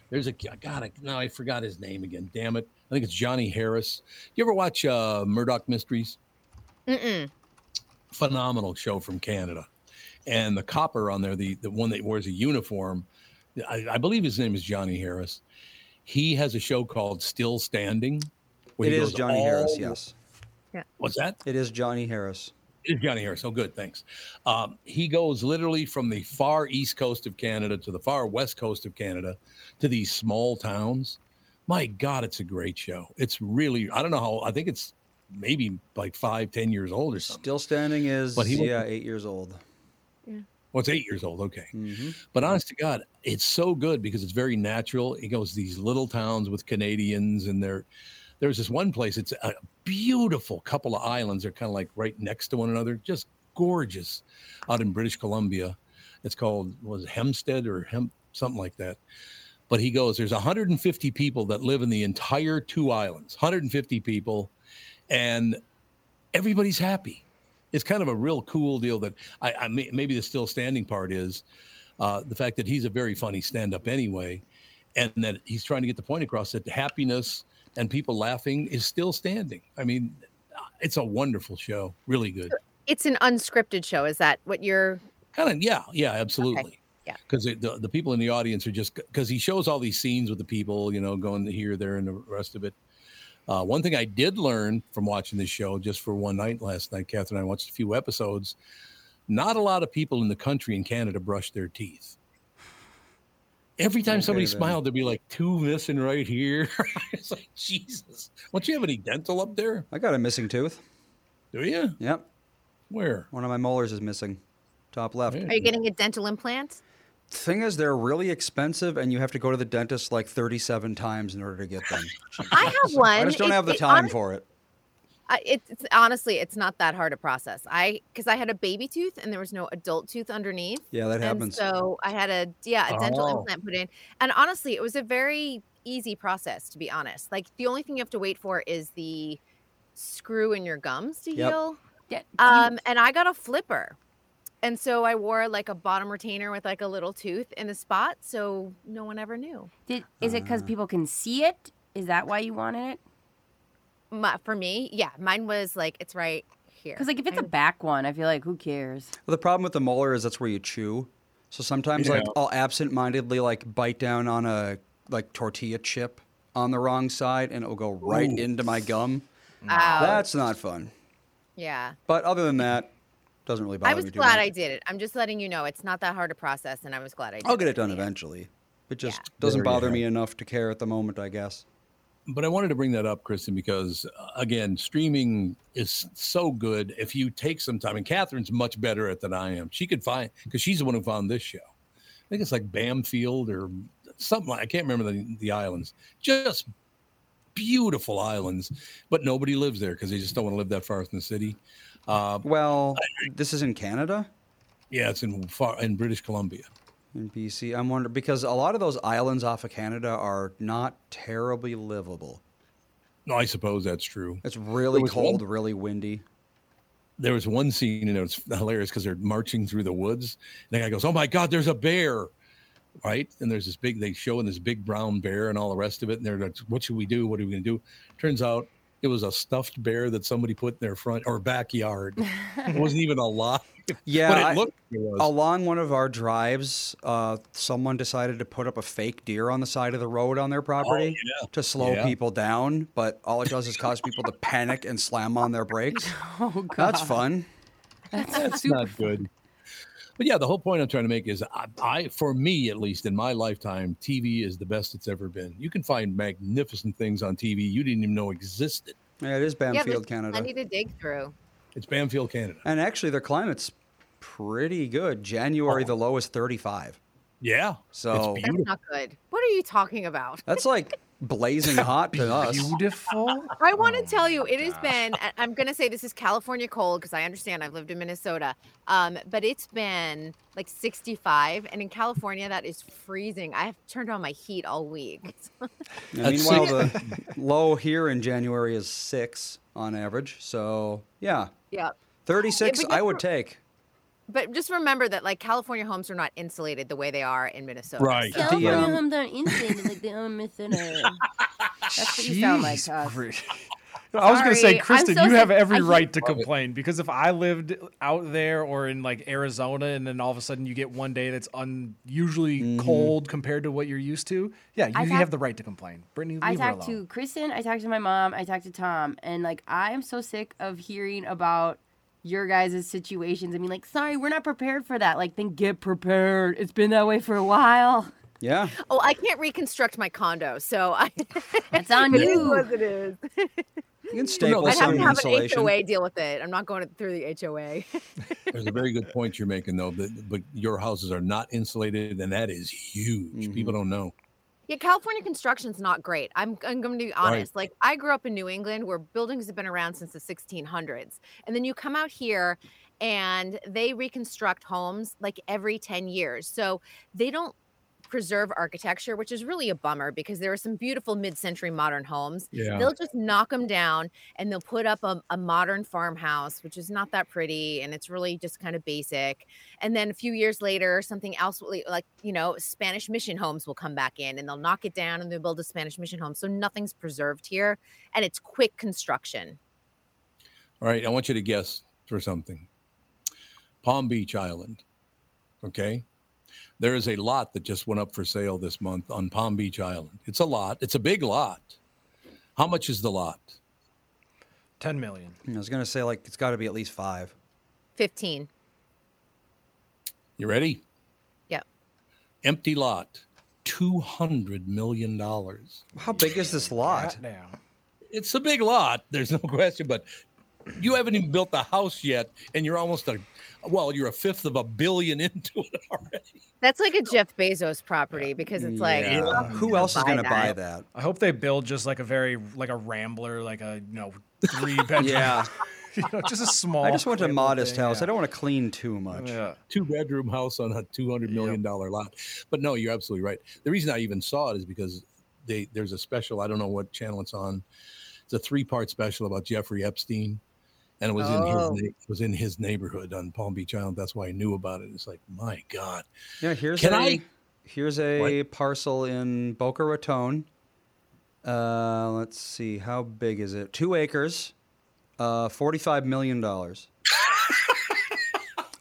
There's a God. No, I forgot his name again. Damn it! I think it's Johnny Harris. You ever watch Murdoch Mysteries? Mm-mm. Phenomenal show from Canada. And the copper on there, the one that wears a uniform, I believe his name is Johnny Harris. He has a show called Still Standing. It is Johnny Harris. Yes. Yeah. What's that? It is Johnny Harris. Johnny Harris. Oh, good. Thanks. He goes literally from the far east coast of Canada to the far west coast of Canada to these small towns. My God, it's a great show. It's really, I don't know how, I think it's maybe like 5-10 years old or something. Still Standing is, but yeah, 8 years old. Yeah. Well, it's 8 years old. Okay. Mm-hmm. But honest to God, it's so good because it's very natural. It goes to these little towns with Canadians and they're, there's this one place, it's a beautiful couple of islands. They're kind of like right next to one another, just gorgeous out in British Columbia. It's called, was it Hempstead or something like that. But he goes, there's 150 people that live in the entire two islands, 150 people, and everybody's happy. It's kind of a real cool deal that I maybe the Still Standing part is the fact that he's a very funny stand-up anyway, and that he's trying to get the point across that the happiness and people laughing is still standing. I mean, it's a wonderful show. Really good. It's an unscripted show. Is that what you're... Kind of, yeah. Yeah, absolutely. Okay. Yeah. Because the people in the audience are just... Because he shows all these scenes with the people, you know, going here, there, and the rest of it. One thing I did learn from watching this show, just for one night last night, Catherine and I watched a few episodes, not a lot of people in the country in Canada brush their teeth. Every time somebody smiled, there'd be like two missing right here. It's like, Jesus. Don't you have any dental up there? I got a missing tooth. Do you? Yep. Where? One of my molars is missing. Top left. Are you getting a dental implant? Thing is, they're really expensive, and you have to go to the dentist like 37 times in order to get them. I have one. I just don't have the time for it. It's honestly, it's not that hard a process. Because I had a baby tooth and there was no adult tooth underneath. Yeah, that happens. And so I had a dental implant put in. And honestly, it was a very easy process, to be honest. Like the only thing you have to wait for is the screw in your gums to heal. Yep. And I got a flipper. And so I wore like a bottom retainer with like a little tooth in the spot. So no one ever knew. Is it because people can see it? Is that why you wanted it? For me, yeah. Mine was like, it's right here. Because like if it's a back one, I feel like who cares? Well, the problem with the molar is that's where you chew. So sometimes like I'll absentmindedly like bite down on a like tortilla chip on the wrong side and it'll go right into my gum. Wow. That's not fun. Yeah. But other than that, doesn't really bother me. I was glad I did it. I'm just letting you know it's not that hard to process and I was glad I did it. I'll get it done eventually. It just doesn't bother me enough to care at the moment, I guess. But I wanted to bring that up, Kristen, because, again, streaming is so good if you take some time. And Catherine's much better at it than I am. She could find, because she's the one who found this show. I think it's like Bamfield or something. I can't remember the islands. Just beautiful islands, but nobody lives there because they just don't want to live that far from the city. This is in Canada? Yeah, it's in British Columbia. In BC. I'm wondering, because a lot of those islands off of Canada are not terribly livable. No, I suppose that's true. It's really cold, really windy. There was one scene, and it was hilarious because they're marching through the woods. And the guy goes, "Oh my God, there's a bear!" Right? And there's they show in this big brown bear and all the rest of it. And they're like, "What should we do? What are we going to do?" Turns out it was a stuffed bear that somebody put in their front or backyard. It wasn't even alive. Yeah. But it was. Along one of our drives, someone decided to put up a fake deer on the side of the road on their property to slow people down. But all it does is cause people to panic and slam on their brakes. Oh, God. That's fun. That's not good. But yeah, the whole point I'm trying to make is, for me at least, in my lifetime, TV is the best it's ever been. You can find magnificent things on TV you didn't even know existed. Yeah, it is Bamfield, Canada. I need to dig through. It's Bamfield, Canada. And actually, their climate's pretty good. January, the low is 35. Yeah. So it's that's not good. What are you talking about? That's like blazing hot to us. Beautiful. I want to tell you, it has been, I'm going to say this is California cold because I understand I've lived in Minnesota, but it's been like 65. And in California, that is freezing. I have turned on my heat all week. Meanwhile, the low here in January is 6 on average. So, yeah. Yeah. 36, I would take. But just remember that, like, California homes are not insulated the way they are in Minnesota. Right. So. California homes aren't insulated like they are in Minnesota. That's what you sound like, Josh. I was going to say, Kristen, you have every right to complain because if I lived out there or in, like, Arizona and then all of a sudden you get one day that's unusually cold compared to what you're used to, you have the right to complain. Brittany, leave her alone. I talked to Kristen. I talked to my mom. I talked to Tom. And, like, I am so sick of hearing about your guys' situations. I mean, like, sorry, we're not prepared for that. Like, then get prepared. It's been that way for a while. Yeah. Oh, I can't reconstruct my condo, so that's on you. It is. You can staple some insulation. I'd have to have an HOA deal with it. I'm not going through the HOA. There's a very good point you're making, though. But your houses are not insulated, and that is huge. Mm-hmm. People don't know. Yeah, California construction's not great. I'm going to be honest. Right. Like, I grew up in New England where buildings have been around since the 1600s. And then you come out here and they reconstruct homes like every 10 years. So they don't preserve architecture, which is really a bummer because there are some beautiful mid-century modern homes. Yeah. They'll just knock them down and they'll put up a modern farmhouse, which is not that pretty. And it's really just kind of basic. And then a few years later, something else, like, you know, Spanish mission homes will come back in and they'll knock it down and they'll build a Spanish mission home. So nothing's preserved here and it's quick construction. All right. I want you to guess for something. Palm Beach Island. Okay. There is a lot that just went up for sale this month on Palm Beach Island. It's a lot. It's a big lot. How much is the lot? $10 million. I was going to say, like, it's got to be at least 5. 15. You ready? Yep. Empty lot, $200 million. How big is this lot? It's a big lot. There's no question, but you haven't even built the house yet, and you're almost you're a fifth of a billion into it already. That's like a Jeff Bezos property because it's like, who else is going to buy that? I hope they build just like a Rambler, like a 3-bedroom. Yeah. Just a small. I just want a modest house. Yeah. I don't want to clean too much. Yeah. 2-bedroom house on a $200 million lot. But no, you're absolutely right. The reason I even saw it is because there's a special, I don't know what channel it's on. It's a 3-part special about Jeffrey Epstein. And it was in his neighborhood on Palm Beach Island. That's why I knew about it. It's like, my God. Yeah, here's a parcel in Boca Raton. Let's see, how big is it? 2 acres, $45 million.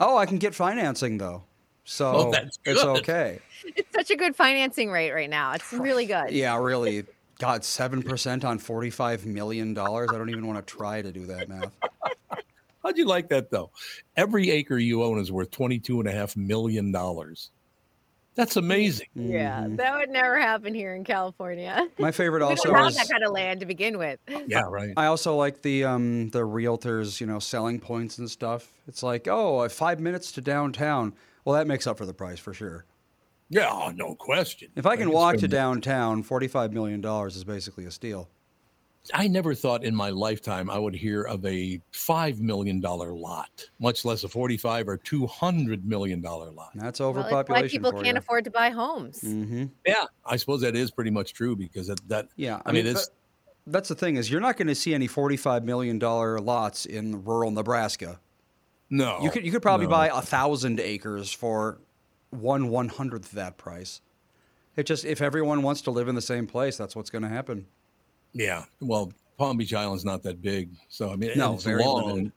I can get financing though, so it's okay. It's such a good financing rate right now. It's really good. Yeah, really. God, 7% on $45 million. I don't even want to try to do that math. How'd you like that, though? Every acre you own is worth $22.5 million. That's amazing. Yeah, that would never happen here in California. My favorite also is that kind of land to begin with. Yeah, right. I also like the realtors, selling points and stuff. It's like, 5 minutes to downtown. Well, that makes up for the price for sure. Yeah, no question. If I can walk to downtown, $45 million is basically a steal. I never thought in my lifetime I would hear of a $5 million lot, much less a $45 or $200 million lot. That's overpopulation. Well, why people can't afford to buy homes. Mm-hmm. Yeah, I suppose that is pretty much true because that yeah, I mean it's. That's the thing is you're not going to see any $45 million lots in rural Nebraska. No. You could probably buy 1,000 acres for 1/100th that price. It just, if everyone wants to live in the same place, that's what's going to happen. Yeah. Well, Palm Beach Island's not that big. So, I mean, it's very long.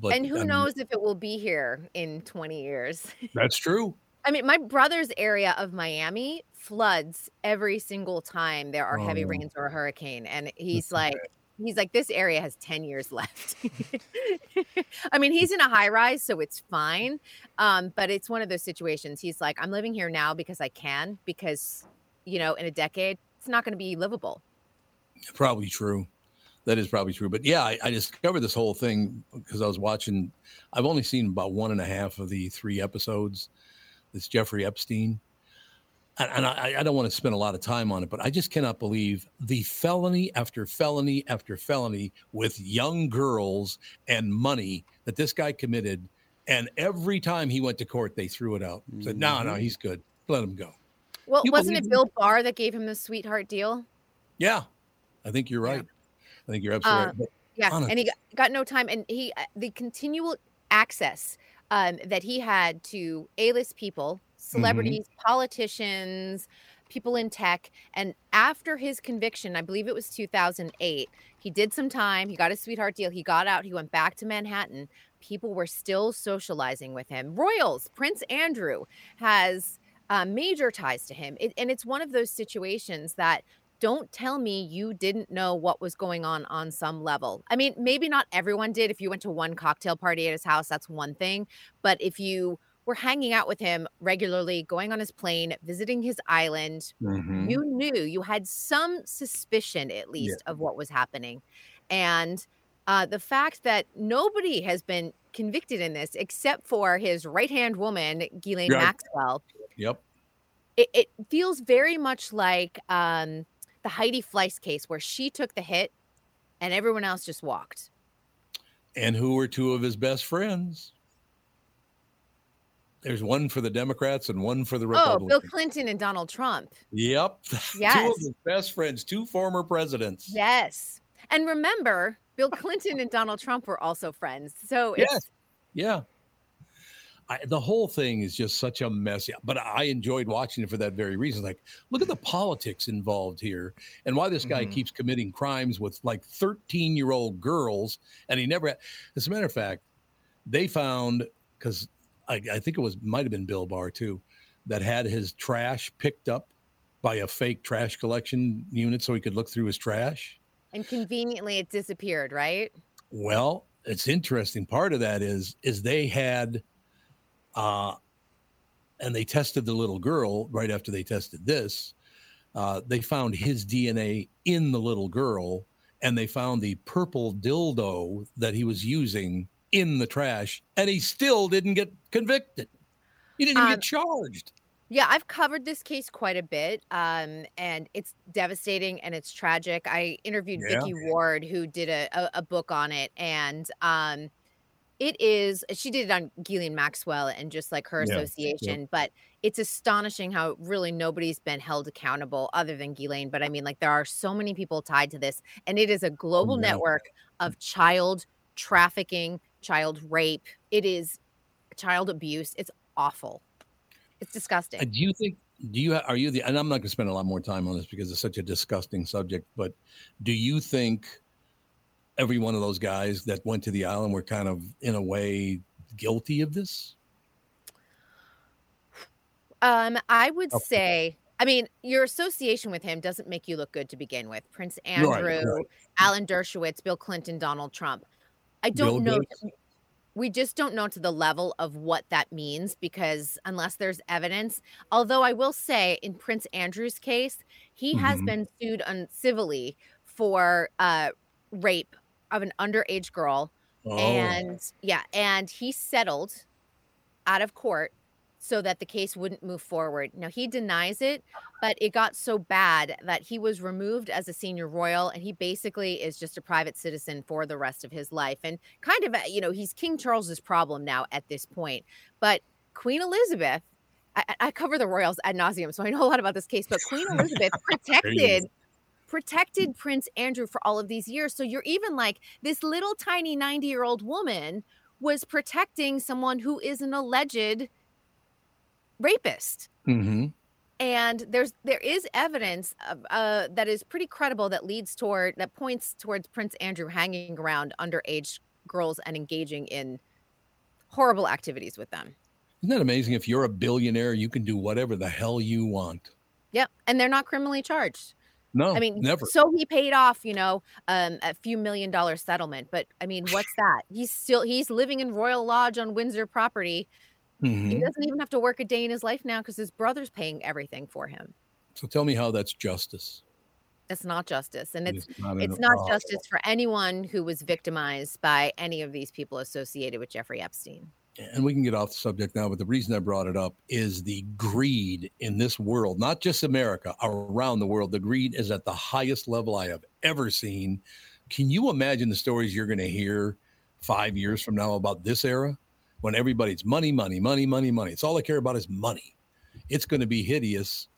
But, and who knows if it will be here in 20 years. That's true. I mean, my brother's area of Miami floods every single time there are heavy rains or a hurricane. And he's like, this area has 10 years left. I mean, he's in a high rise, so it's fine. But it's one of those situations. He's like, I'm living here now because I can, because, in a decade, it's not going to be livable. Probably true. That is probably true. But yeah, I discovered this whole thing because I was watching. I've only seen about 1.5 of the 3 episodes. It's Jeffrey Epstein. And I don't want to spend a lot of time on it, but I just cannot believe the felony after felony after felony with young girls and money that this guy committed. And every time he went to court, they threw it out. Said, no, he's good. Let him go. Well, wasn't it Bill Barr that gave him the sweetheart deal? Yeah, I think you're right. Yeah. I think you're absolutely right. Yeah, and he got no time. And the continual access that he had to A-list people, celebrities, politicians, people in tech. And after his conviction, I believe it was 2008, he did some time. He got a sweetheart deal. He got out. He went back to Manhattan. People were still socializing with him. Royals, Prince Andrew has major ties to him. And it's one of those situations that don't tell me you didn't know what was going on some level. I mean, maybe not everyone did. If you went to one cocktail party at his house, that's one thing. But if you were hanging out with him regularly, going on his plane, visiting his island, you knew, you had some suspicion at least of what was happening. And the fact that nobody has been convicted in this except for his right-hand woman, Ghislaine Maxwell. Yep. It feels very much like the Heidi Fleiss case where she took the hit and everyone else just walked. And who were two of his best friends? There's one for the Democrats and one for the Republicans. Oh, Bill Clinton and Donald Trump. Yep. Yes. Two of his best friends, two former presidents. Yes. And remember, Bill Clinton and Donald Trump were also friends. So yes. Yeah. The whole thing is just such a mess, but I enjoyed watching it for that very reason. Like, look at the politics involved here and why this guy keeps committing crimes with like 13-year-old girls. And he never, as a matter of fact, they found, because I think might have been Bill Barr too, that had his trash picked up by a fake trash collection unit so he could look through his trash. And conveniently it disappeared, right? Well, it's interesting. Part of that is they had... and they tested the little girl right after they tested this. They found his DNA in the little girl, and they found the purple dildo that he was using in the trash, and he still didn't get convicted. He didn't even get charged. Yeah, I've covered this case quite a bit, and it's devastating and it's tragic. I interviewed Vicki Ward, who did a book on it, and she did it on Ghislaine Maxwell and just like her association, but it's astonishing how really nobody's been held accountable other than Ghislaine. But I mean, like, there are so many people tied to this, and it is a global network of child trafficking, child rape. It is child abuse. It's awful. It's disgusting. And I'm not going to spend a lot more time on this because it's such a disgusting subject, but do you think every one of those guys that went to the island were kind of, in a way, guilty of this? I would say, I mean, your association with him doesn't make you look good to begin with. Prince Andrew, Alan Dershowitz, Bill Clinton, Donald Trump. I don't know. We just don't know to the level of what that means because unless there's evidence, although I will say in Prince Andrew's case, he has been sued civilly for rape of an underage girl, and he settled out of court so that the case wouldn't move forward. Now, he denies it, but it got so bad that he was removed as a senior royal, and he basically is just a private citizen for the rest of his life. And kind of, you know, he's King Charles's problem now at this point. But Queen Elizabeth, I cover the royals ad nauseum, so I know a lot about this case, but Queen Elizabeth protected Prince Andrew for all of these years. So you're even like, this little tiny 90-year-old woman was protecting someone who is an alleged rapist. Mm-hmm. And there is evidence that is pretty credible that points towards Prince Andrew hanging around underage girls and engaging in horrible activities with them. Isn't that amazing? If you're a billionaire, you can do whatever the hell you want. Yep. And they're not criminally charged. No, I mean, never. So he paid off, you know, a few $1 million settlement. But I mean, what's that? He's living in Royal Lodge on Windsor property. Mm-hmm. He doesn't even have to work a day in his life now because his brother's paying everything for him. So tell me how that's justice. It's not justice. And it's not justice for anyone who was victimized by any of these people associated with Jeffrey Epstein. And we can get off the subject now, but the reason I brought it up is the greed in this world, not just America, around the world. The greed is at the highest level I have ever seen. Can you imagine the stories you're going to hear 5 years from now about this era when everybody's money, money, money, money, money? It's all they care about is money. It's going to be hideous.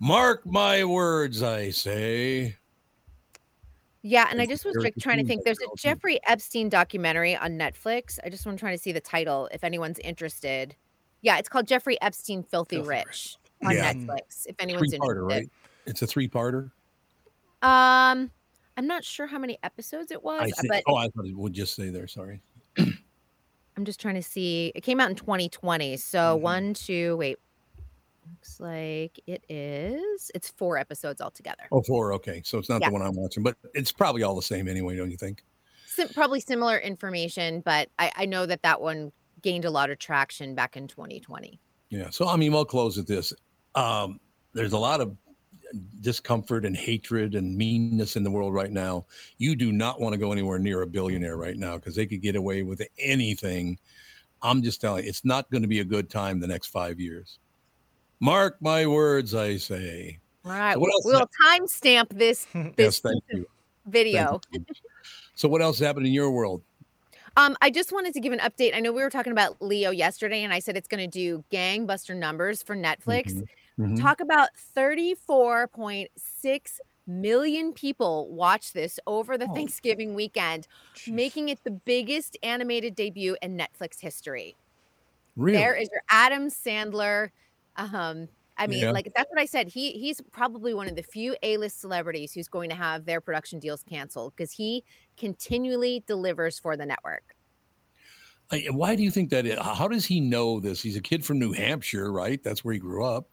Mark my words, I say. Yeah, and I just was trying to think. There's a Jeffrey Epstein documentary on Netflix. I just want to try to see the title if anyone's interested. Yeah, it's called Jeffrey Epstein Filthy Rich on Netflix. If anyone's interested, right? It's a three-parter. I'm not sure how many episodes it was. I thought it would just say there. Sorry. I'm just trying to see. It came out in 2020. So looks like it is. It's 4 episodes altogether. Oh, 4. Okay. So it's not the one I'm watching, but it's probably all the same anyway, don't you think? Probably similar information, but I know that one gained a lot of traction back in 2020. Yeah. So, I mean, we'll close with this. There's a lot of discomfort and hatred and meanness in the world right now. You do not want to go anywhere near a billionaire right now because they could get away with anything. I'm just telling you, it's not going to be a good time the next 5 years. Mark my words, I say. All right. So we'll timestamp this video. So what else happened in your world? I just wanted to give an update. I know we were talking about Leo yesterday, and I said it's going to do gangbuster numbers for Netflix. Mm-hmm. Mm-hmm. Talk about 34.6 million people watch this over the Thanksgiving weekend, making it the biggest animated debut in Netflix history. Really? There is your Adam Sandler. That's what I said. He's probably one of the few A-list celebrities who's going to have their production deals canceled because he continually delivers for the network. Why do you think that is? How does he know this? He's a kid from New Hampshire, right? That's where he grew up.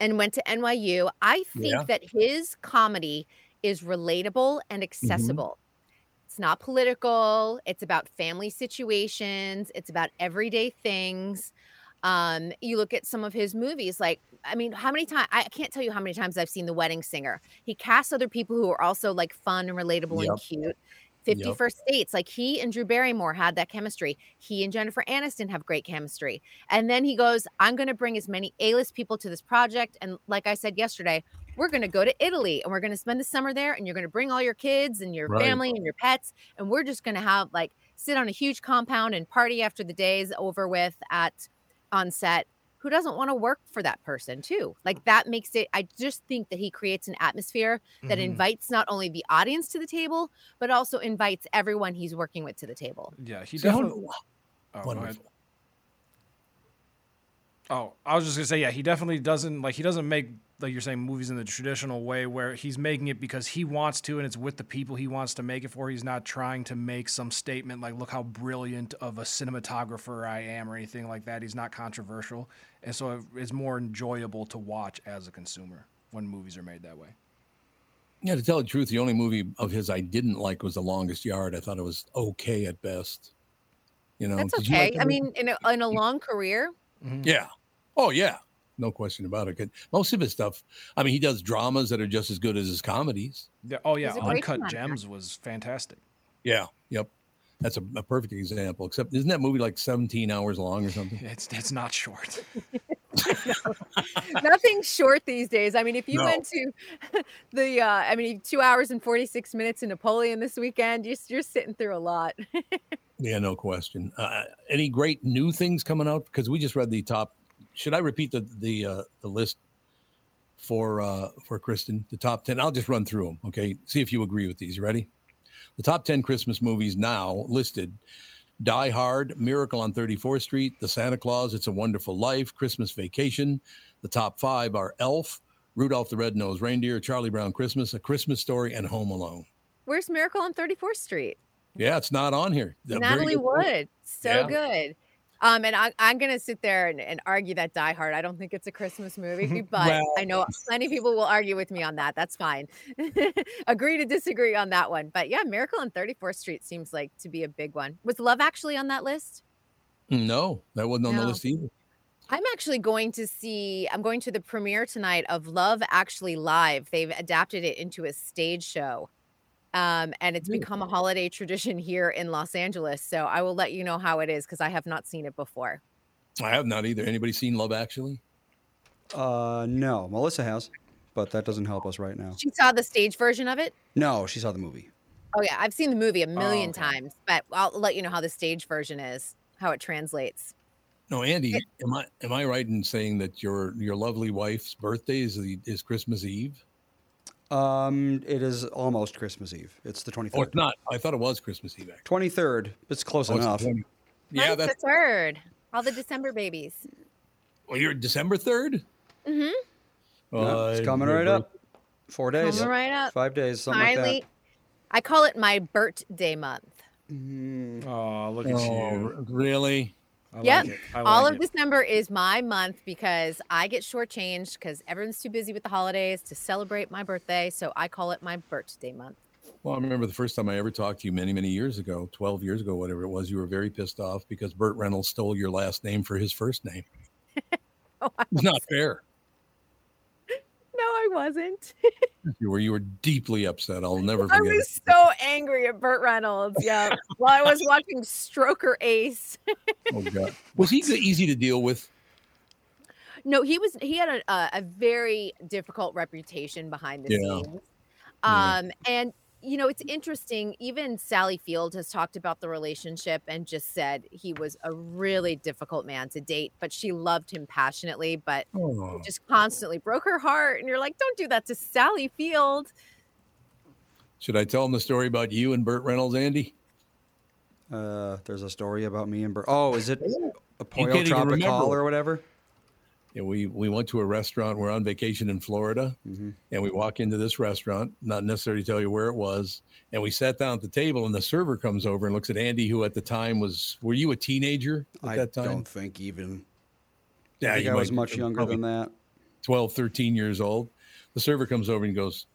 And went to NYU. I think that his comedy is relatable and accessible. Mm-hmm. It's not political. It's about family situations. It's about everyday things. You look at some of his movies, I can't tell you how many times I've seen The Wedding Singer. He casts other people who are also like fun and relatable and cute. 51st Dates, like he and Drew Barrymore had that chemistry. He and Jennifer Aniston have great chemistry. And then he goes, I'm going to bring as many A-list people to this project. And like I said yesterday, we're going to go to Italy and we're going to spend the summer there. And you're going to bring all your kids and your family and your pets. And we're just going to have sit on a huge compound and party after the day's over with on set. Who doesn't want to work for that person too? That makes it, I just think that he creates an atmosphere that invites not only the audience to the table, but also invites everyone he's working with to the table. Yeah, he definitely. Wonderful. Oh, I was just gonna say, yeah, he definitely doesn't he doesn't make, like you're saying, movies in the traditional way where he's making it because he wants to and it's with the people he wants to make it for. He's not trying to make some statement like, look how brilliant of a cinematographer I am or anything like that. He's not controversial. And so it's more enjoyable to watch as a consumer when movies are made that way. Yeah, to tell the truth, the only movie of his I didn't like was The Longest Yard. I thought it was okay at best. You know, that's okay. I mean, in a long career. Mm-hmm. Yeah. Oh, yeah. No question about it. Most of his stuff, I mean, he does dramas that are just as good as his comedies. Yeah. Oh, yeah. Uncut Gems was fantastic. Yeah. Yep. That's a perfect example. Except, isn't that movie 17 hours long or something? It's not short. Nothing's short these days. I mean, if you went to the, 2 hours and 46 minutes in Napoleon this weekend, you're sitting through a lot. Yeah, no question. Any great new things coming out? Because we just read the top. Should I repeat the list for Kristen? The top 10. I'll just run through them. Okay, see if you agree with these. You ready? The top 10 Christmas movies now listed: Die Hard, Miracle on 34th Street, The Santa Claus, It's a Wonderful Life, Christmas Vacation. The top 5 are Elf, Rudolph the Red-Nosed Reindeer, Charlie Brown Christmas, A Christmas Story, and Home Alone. Where's Miracle on 34th Street? Yeah, it's not on here. Natalie Wood. So good. And I'm going to sit there and argue that Die Hard, I don't think it's a Christmas movie, but I know plenty of people will argue with me on that. That's fine. Agree to disagree on that one. But yeah, Miracle on 34th Street seems like to be a big one. Was Love Actually on that list? No, that wasn't on the list either. I'm going to the premiere tonight of Love Actually Live. They've adapted it into a stage show. And it's become a holiday tradition here in Los Angeles. So I will let you know how it is because I have not seen it before. I have not either. Anybody seen Love Actually? No. Melissa has, but that doesn't help us right now. She saw the stage version of it? No, she saw the movie. Oh, yeah. I've seen the movie a million times, but I'll let you know how the stage version is, how it translates. No, Andy, am I right in saying that your lovely wife's birthday is Christmas Eve? It is almost Christmas Eve. It's the 23rd. Oh, it's not. I thought it was Christmas Eve. Actually. 23rd. It's close enough. Yeah, that's the 3rd. All the December babies. Well, you're December 3rd? Mm-hmm. No, it's coming right up. 4 days. Coming right up. 5 days, something like that. I call it my Burt Day month. Mm. Oh, look at you. Really? Yep. All of December is my month because I get shortchanged because everyone's too busy with the holidays to celebrate my birthday. So I call it my birthday month. Well, I remember the first time I ever talked to you many, many years ago, 12 years ago, whatever it was, you were very pissed off because Burt Reynolds stole your last name for his first name. It's not fair. No, I wasn't. You were deeply upset. I'll never forget. I was so angry at Burt Reynolds. Yeah, while I was watching Stroker Ace. Oh God, was he easy to deal with? No, he was. He had a very difficult reputation behind the scenes. And you know, it's interesting. Even Sally Field has talked about the relationship and just said he was a really difficult man to date, but she loved him passionately, but just constantly broke her heart. And you're like, don't do that to Sally Field. Should I tell him the story about you and Burt Reynolds, Andy? There's a story about me and Burt. Oh, is it a Pollo Tropical or whatever? Yeah, we went to a restaurant. We're on vacation in Florida, and we walk into this restaurant, not necessarily tell you where it was, and we sat down at the table, and the server comes over and looks at Andy, who at the time were you a teenager at that time? I don't think even. Yeah, I think I was much younger than that. 12, 13 years old. The server comes over and goes,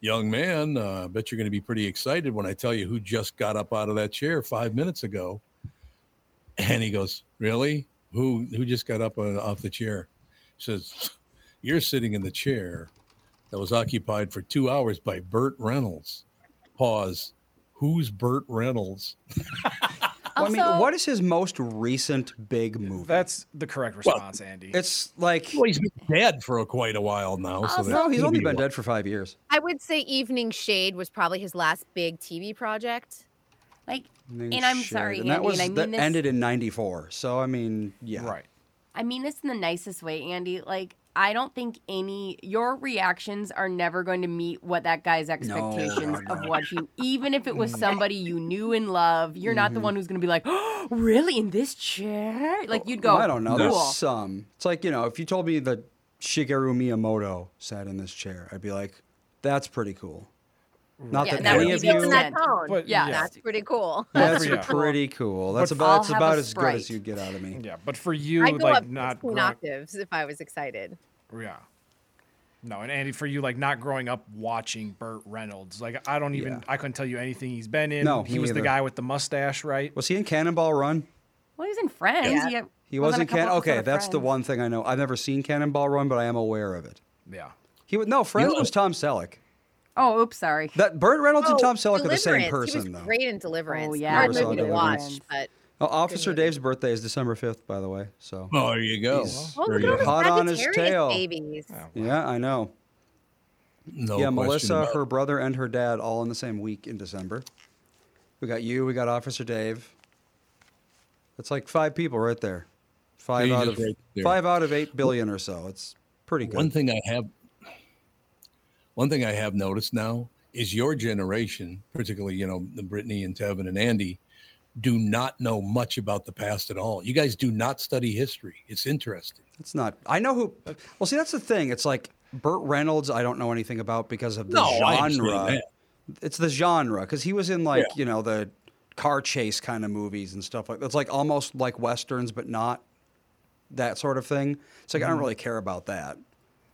young man, I bet you're going to be pretty excited when I tell you who just got up out of that chair 5 minutes ago. And he goes, really? Who just got up off the chair? Says, you're sitting in the chair that was occupied for 2 hours by Burt Reynolds. Pause. Who's Burt Reynolds? Also, I mean, what is his most recent big movie? That's the correct response, Andy. It's like... Well, he's been dead for quite a while now. Also, no, he's only been dead for 5 years. I would say Evening Shade was probably his last big TV project. Like, and I'm sorry, Andy. That ended in 94. So, I mean, yeah. Right. I mean this in the nicest way, Andy. Like, I don't think your reactions are never going to meet what that guy's expectations of what he, even if it was somebody you knew and loved, you're not the one who's going to be like, oh, really, in this chair? Like, you'd go, well, I don't know. Cool. There's some. It's like, you know, if you told me that Shigeru Miyamoto sat in this chair, I'd be like, that's pretty cool. Not that any of you. But, that's pretty cool. That's pretty cool. That's about as good as you get out of me. Yeah, but for you, I'd go like up not 16 octaves if I was excited. Yeah. No, and Andy, for you, like not growing up watching Burt Reynolds, like I don't even I couldn't tell you anything he's been in. No, he was the guy with the mustache, right? Was he in Cannonball Run? Well, he was in Friends. Yeah. He wasn't Okay, that's the one thing I know. I've never seen Cannonball Run, but I am aware of it. Yeah. He was Friends was Tom Selleck. Oh, oops, sorry. That Burt Reynolds and Tom Selleck are the same person, though. He was great in Deliverance. Oh, yeah. Hard movie to watch, but... Oh, Officer Dave's birthday is December 5th, by the way. So. Oh, there you go. He's hot on his tail. Babies. Oh, wow. Yeah, I know. No yeah, Melissa, her brother, and her dad all in the same week in December. We got you. We got Officer Dave. That's like five people right there. Five out of 8 billion or so. It's pretty good. One thing I have noticed now is your generation, particularly, you know, the Brittany and Tevin and Andy, do not know much about the past at all. You guys do not study history. It's interesting. It's not. I know who. Well, see, that's the thing. It's like Burt Reynolds. I don't know anything about because of the genre. It's the genre because he was in like you know the car chase kind of movies and stuff like that's like almost like westerns, but not that sort of thing. It's like I don't really care about that.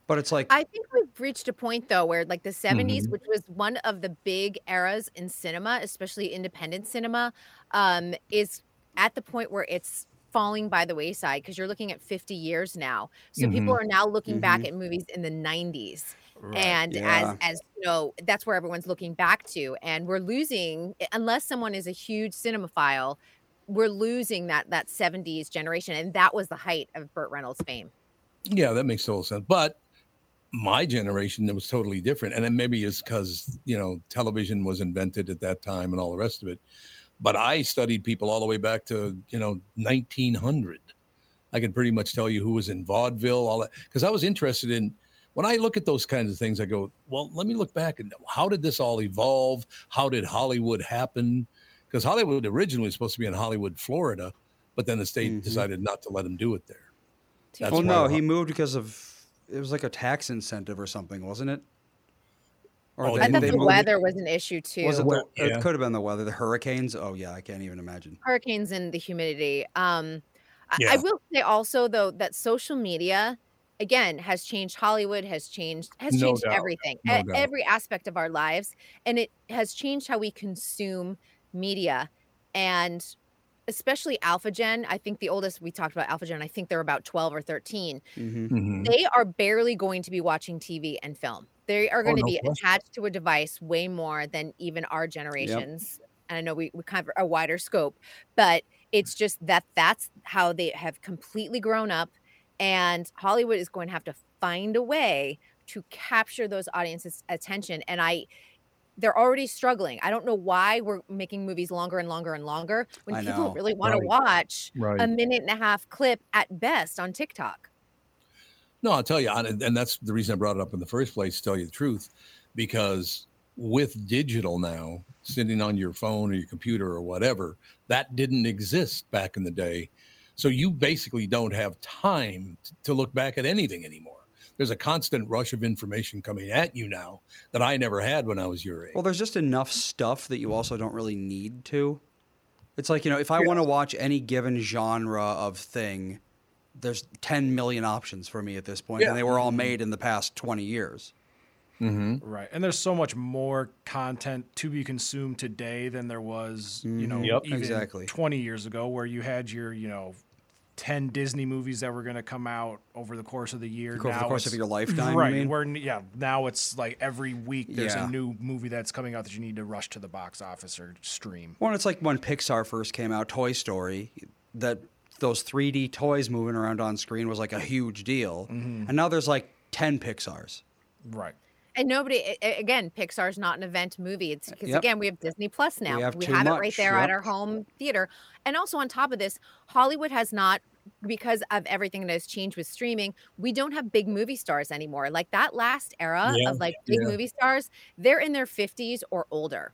But it's like I think we've reached a point though where like the 70s, which was one of the big eras in cinema, especially independent cinema, is at the point where it's falling by the wayside because you're looking at 50 years now. So people are now looking back at movies in the 90s. Right. And as you know, that's where everyone's looking back to. And we're losing, unless someone is a huge cinemaphile, we're losing that 70s generation. And that was the height of Burt Reynolds' fame. Yeah, that makes total sense. But my generation, it was totally different. And then maybe it's because, you know, television was invented at that time and all the rest of it. But I studied people all the way back to, you know, 1900. I can pretty much tell you who was in vaudeville, all that. Because I was interested in, when I look at those kinds of things, I go, well, let me look back and how did this all evolve? How did Hollywood happen? Because Hollywood originally was supposed to be in Hollywood, Florida, but then the state decided not to let him do it there. That's he moved because of, it was like a tax incentive or something, wasn't it? I thought the weather was an issue too. It could have been the weather, the hurricanes. Oh yeah, I can't even imagine. Hurricanes and the humidity. I will say also though that social media again has changed Hollywood, has changed everything, every aspect of our lives, and it has changed how we consume media, and especially Alpha Gen. I think the oldest we talked about Alpha Gen, I think they're about 12 or 13. They are barely going to be watching TV and film. They are going to be attached to a device way more than even our generations. Yep. And I know we cover a wider scope, but it's just that's how they have completely grown up. And Hollywood is going to have to find a way to capture those audiences' attention. And they're already struggling. I don't know why we're making movies longer and longer and longer when people really want to watch a minute and a half clip at best on TikTok. No, I'll tell you, and that's the reason I brought it up in the first place, to tell you the truth, because with digital now, sitting on your phone or your computer or whatever, that didn't exist back in the day. So you basically don't have time to look back at anything anymore. There's a constant rush of information coming at you now that I never had when I was your age. Well, there's just enough stuff that you also don't really need to. It's like, you know, if I want to watch any given genre of thing, there's 10 million options for me at this point, and they were all made in the past 20 years. Right. And there's so much more content to be consumed today than there was, you know, even 20 years ago, where you had your, you know, 10 Disney movies that were going to come out over the course of the year. Over the course of your lifetime, right? You mean? Now it's like every week there's a new movie that's coming out that you need to rush to the box office or stream. Well, it's like when Pixar first came out, Toy Story, that those 3D toys moving around on screen was like a huge deal, and now there's like 10 Pixars. Right. And Pixar's not an event movie. It's because, again, we have Disney Plus now. We have it right there at our home theater. And also on top of this, Hollywood has not, because of everything that has changed with streaming, we don't have big movie stars anymore. Like that last era of like big movie stars, they're in their 50s or older.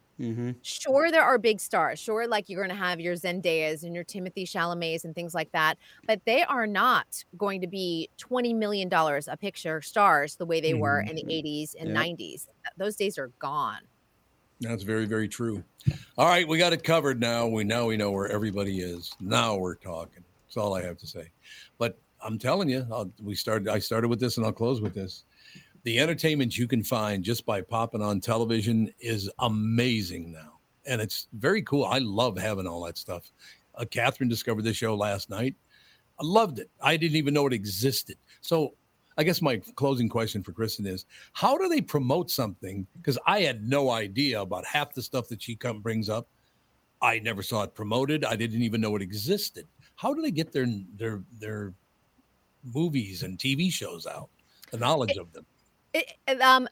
Sure, there are big stars. Sure, like you're going to have your Zendayas and your Timothy Chalamets and things like that. But they are not going to be $20 million a picture stars the way they were in the 80s and 90s. Those days are gone. That's very, very true. All right, we got it covered now. We know where everybody is. Now we're talking. That's all I have to say. But I'm telling you, I started with this and I'll close with this. The entertainment you can find just by popping on television is amazing now. And it's very cool. I love having all that stuff. Catherine discovered this show last night. I loved it. I didn't even know it existed. So I guess my closing question for Kristen is, how do they promote something? Because I had no idea about half the stuff that she brings up. I never saw it promoted. I didn't even know it existed. How do they get their movies and TV shows out? The knowledge of them.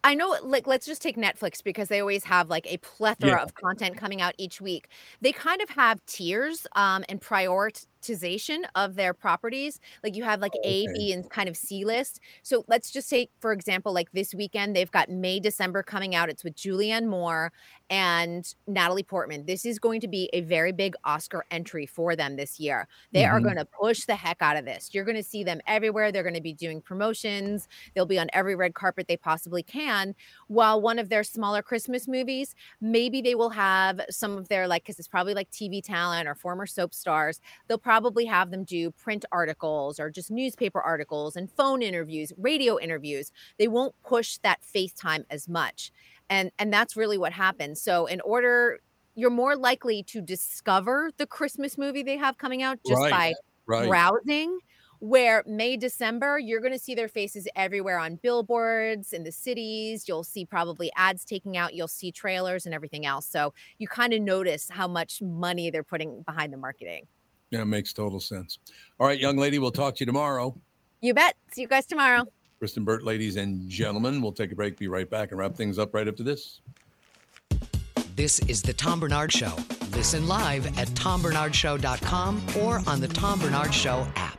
I know, like, let's just take Netflix, because they always have like a plethora of content coming out each week. They kind of have tiers and prioritization of their properties. Like you have like A, B, and kind of C list. So let's just say, for example, like this weekend, they've got May, December coming out. It's with Julianne Moore and Natalie Portman. This is going to be a very big Oscar entry for them this year. They are going to push the heck out of this. You're going to see them everywhere. They're going to be doing promotions. They'll be on every red carpet they possibly can. While one of their smaller Christmas movies, maybe they will have some of their, like, because it's probably like TV talent or former soap stars, they'll probably have them do print articles or just newspaper articles and phone interviews, radio interviews. They won't push that FaceTime as much. And that's really what happens. So in order, you're more likely to discover the Christmas movie they have coming out just by browsing, where May, December, you're going to see their faces everywhere on billboards, in the cities. You'll see probably ads taking out. You'll see trailers and everything else. So you kind of notice how much money they're putting behind the marketing. Yeah, it makes total sense. All right, young lady, we'll talk to you tomorrow. You bet. See you guys tomorrow. Kristyn Burtt, ladies and gentlemen. We'll take a break, be right back, and wrap things up right after this. This is The Tom Bernard Show. Listen live at tombernardshow.com or on the Tom Bernard Show app.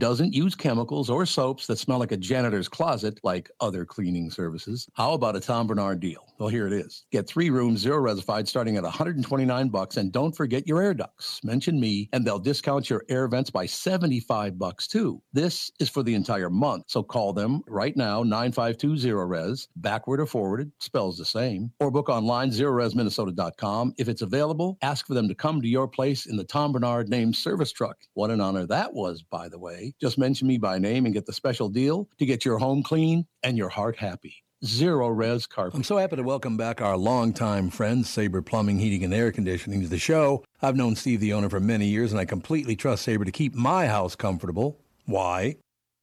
doesn't use chemicals or soaps that smell like a janitor's closet like other cleaning services. How about a Tom Bernard deal? Well, here it is. Get 3 rooms, zero resified, starting at $129, and don't forget your air ducts. Mention me, and they'll discount your air vents by $75 too. This is for the entire month, so call them right now, 952-ZERO-RES, backward or forwarded, spells the same, or book online, ZeroResMinnesota.com. If it's available, ask for them to come to your place in the Tom Bernard named service truck. What an honor that was, by the way. Just mention me by name and get the special deal to get your home clean and your heart happy. Zero Res Carpet. I'm so happy to welcome back our longtime friend, Sabre Plumbing, Heating, and Air Conditioning, to the show. I've known Steve, the owner, for many years, and I completely trust Sabre to keep my house comfortable. Why?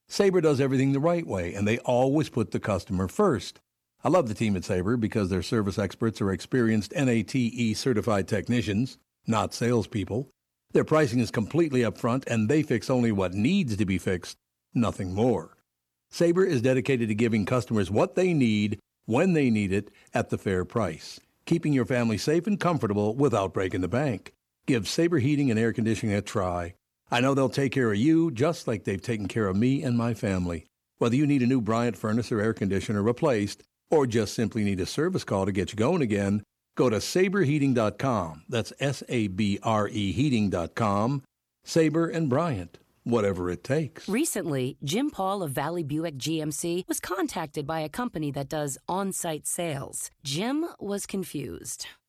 Sabre does everything the right way, and they always put the customer first. I love the team at Sabre because their service experts are experienced NATE-certified technicians, not salespeople. Their pricing is completely upfront, and they fix only what needs to be fixed, nothing more. Sabre is dedicated to giving customers what they need, when they need it, at the fair price, keeping your family safe and comfortable without breaking the bank. Give Sabre Heating and Air Conditioning a try. I know they'll take care of you just like they've taken care of me and my family. Whether you need a new Bryant furnace or air conditioner replaced, or just simply need a service call to get you going again, go to SabreHeating.com. That's S-A-B-R-E Heating.com. Sabre and Bryant. Whatever it takes. Recently, Jim Paul of Valley Buick GMC was contacted by a company that does on-site sales. Jim was confused.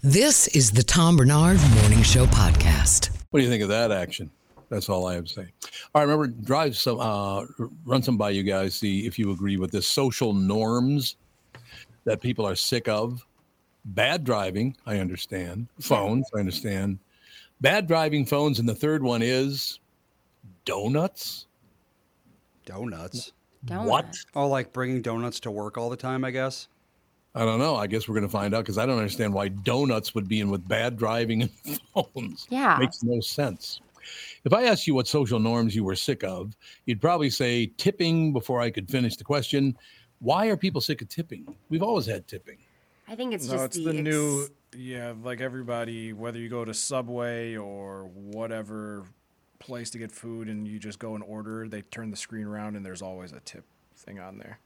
This is the Tom Bernard Morning Show podcast. What do you think of that action? That's all I have to say. All right, remember, run some by you guys, see if you agree with this. Social norms that people are sick of. Bad driving, I understand. Phones, I understand. Bad driving, phones, and the third one is donuts. Donuts? Donuts. What? Oh, like bringing donuts to work all the time, I guess. I don't know. I guess we're going to find out because I don't understand why donuts would be in with bad driving and phones. Yeah. Makes no sense. If I asked you what social norms you were sick of, you'd probably say tipping before I could finish the question. Why are people sick of tipping? We've always had tipping. I think it's just it's the new, yeah, like everybody, whether you go to Subway or whatever place to get food and you just go and order, they turn the screen around and there's always a tip thing on there.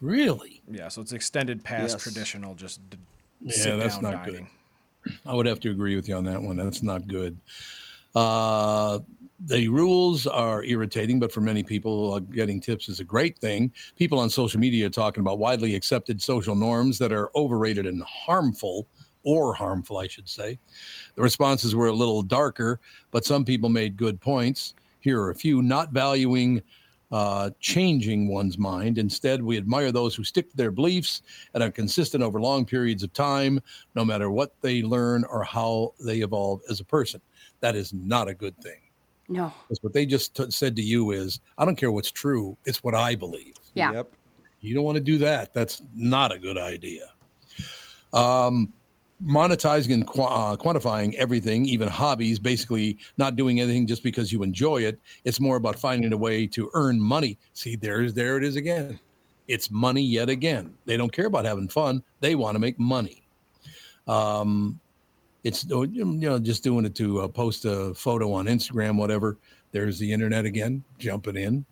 Really? Yeah, so it's extended past traditional, just sit-down that's not dining. Good. I would have to agree with you on that one. That's not good. The rules are irritating, but for many people, getting tips is a great thing. People on social media are talking about widely accepted social norms that are overrated and harmful, I should say. The responses were a little darker, but some people made good points. Here are a few. Not valuing changing one's mind. Instead, we admire those who stick to their beliefs and are consistent over long periods of time, no matter what they learn or how they evolve as a person. That is not a good thing. No. Because what they just said to you is, I don't care what's true. It's what I believe. Yeah. Yep. You don't want to do that. That's not a good idea. Monetizing and quantifying everything, even hobbies, basically not doing anything just because you enjoy it. It's more about finding a way to earn money. See, there it is again. It's money yet again. They don't care about having fun. They want to make money. It's just doing it to post a photo on Instagram, whatever. There's the internet again, jumping in.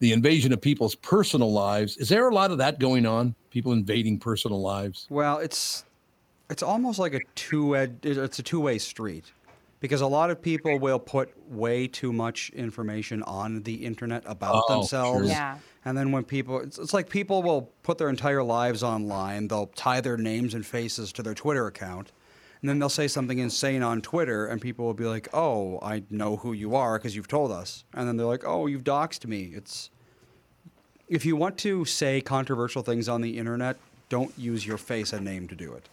The invasion of people's personal lives. Is there a lot of that going on? People invading personal lives? Well, it's almost like a two-way street, because a lot of people will put way too much information on the internet about themselves. Yeah. And then when it's like people will put their entire lives online. They'll tie their names and faces to their Twitter account. And then they'll say something insane on Twitter, and people will be like, oh, I know who you are because you've told us. And then they're like, oh, you've doxed me. If you want to say controversial things on the internet, don't use your face and name to do it.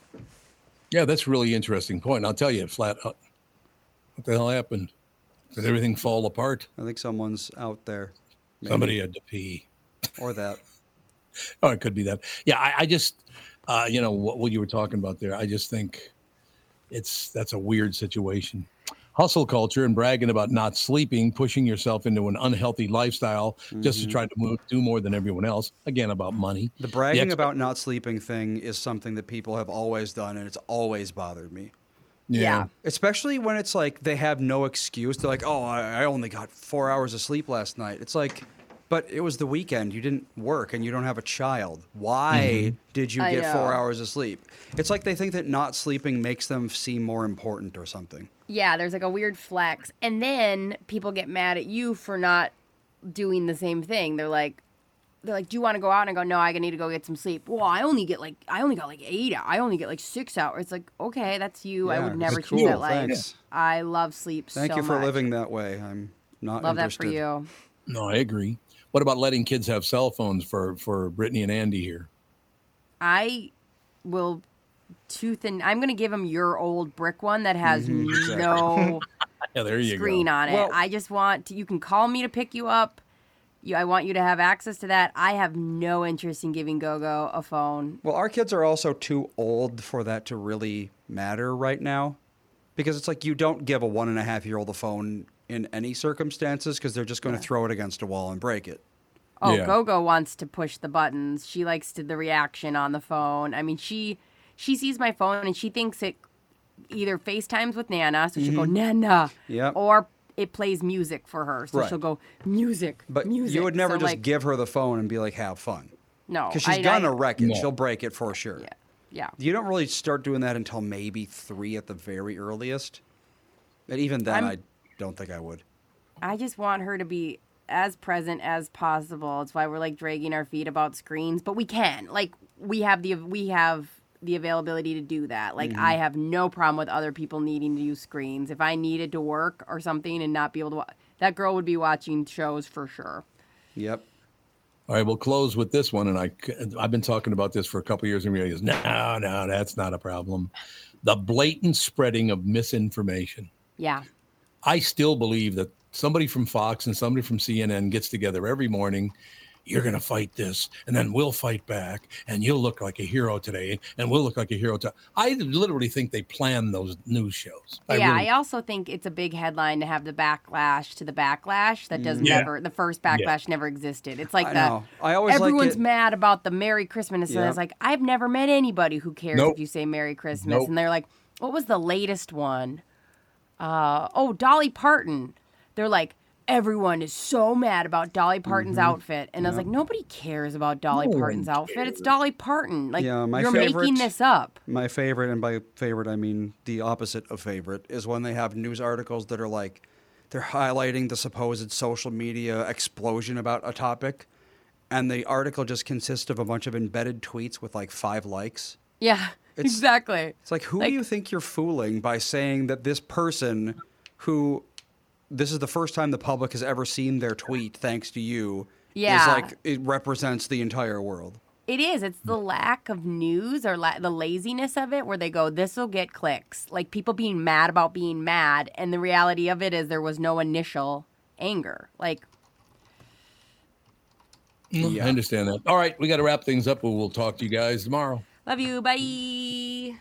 Yeah, that's a really interesting point. I'll tell you, flat out. What the hell happened? Did everything fall apart? I think someone's out there. Maybe. Somebody had to pee. Or that. Oh, it could be that. Yeah, I just, what you were talking about there, I just think that's a weird situation. Hustle culture and bragging about not sleeping, pushing yourself into an unhealthy lifestyle just to try to do more than everyone else. Again, about money. The bragging about not sleeping thing is something that people have always done, and it's always bothered me. Yeah. Especially when it's like they have no excuse. They're like, oh, I only got 4 hours of sleep last night. It's like, but it was the weekend. You didn't work, and you don't have a child. Why did you get 4 hours of sleep? It's like they think that not sleeping makes them seem more important or something. Yeah, there's like a weird flex. And then people get mad at you for not doing the same thing. They're like, do you want to go out? And I go, no, I need to go get some sleep. Well, I only get like 6 hours. It's like, okay, that's you. Yeah, I would never choose that life. Thanks. I love sleep so much. Thank you for living that way. I'm not interested. Love that for you. No, I agree. What about letting kids have cell phones for Brittany and Andy here? I will tooth and I'm going to give them your old brick one that has no screen on it. Well, I just you can call me to pick you up. I want you to have access to that. I have no interest in giving Gogo a phone. Well, our kids are also too old for that to really matter right now, because it's like you don't give a 1.5-year-old a phone in any circumstances, because they're just going to throw it against a wall and break it. Oh, yeah. Gogo wants to push the buttons. She likes the reaction on the phone. I mean, she sees my phone and she thinks it either FaceTimes with Nana, so she'll go, Nana, or it plays music for her, so she'll go, music, but music. You would never just give her the phone and be like, have fun. No. Because she's going to wreck it. No. She'll break it for sure. Yeah. You don't really start doing that until maybe 3 at the very earliest. And even then, I don't think I would. I just want her to be as present as possible. It's why we're like dragging our feet about screens, but we can. Like we have the availability to do that. Like I have no problem with other people needing to use screens. If I needed to work or something and not be able to watch, that girl would be watching shows for sure. Yep. All right, we'll close with this one, and I've been talking about this for a couple of years, and everybody goes, no, that's not a problem. The blatant spreading of misinformation. Yeah. I still believe that somebody from Fox and somebody from CNN gets together every morning. You're going to fight this, and then we'll fight back, and you'll look like a hero today, and we'll look like a hero today. I literally think they plan those news shows. I also think it's a big headline to have the backlash to the backlash that doesn't ever, the first backlash never existed. It's like everyone's mad about the Merry Christmas, and it's like, I've never met anybody who cares if you say Merry Christmas. And they're like, what was the latest one? Dolly Parton. They're like, everyone is so mad about Dolly Parton's outfit. And I was like, nobody cares about Dolly Parton's outfit. It's Dolly Parton. Like, you're making this up. My favorite, and by favorite I mean the opposite of favorite, is when they have news articles that are like, they're highlighting the supposed social media explosion about a topic. And the article just consists of a bunch of embedded tweets with like 5 likes. Yeah, exactly. It's like, who do you think you're fooling by saying that this person who... This is the first time the public has ever seen their tweet, thanks to you. Yeah. It's like it represents the entire world. It is. It's the lack of news or the laziness of it where they go, this will get clicks. Like people being mad about being mad. And the reality of it is there was no initial anger. Like. Yeah. I understand that. All right. We got to wrap things up. We'll talk to you guys tomorrow. Love you. Bye.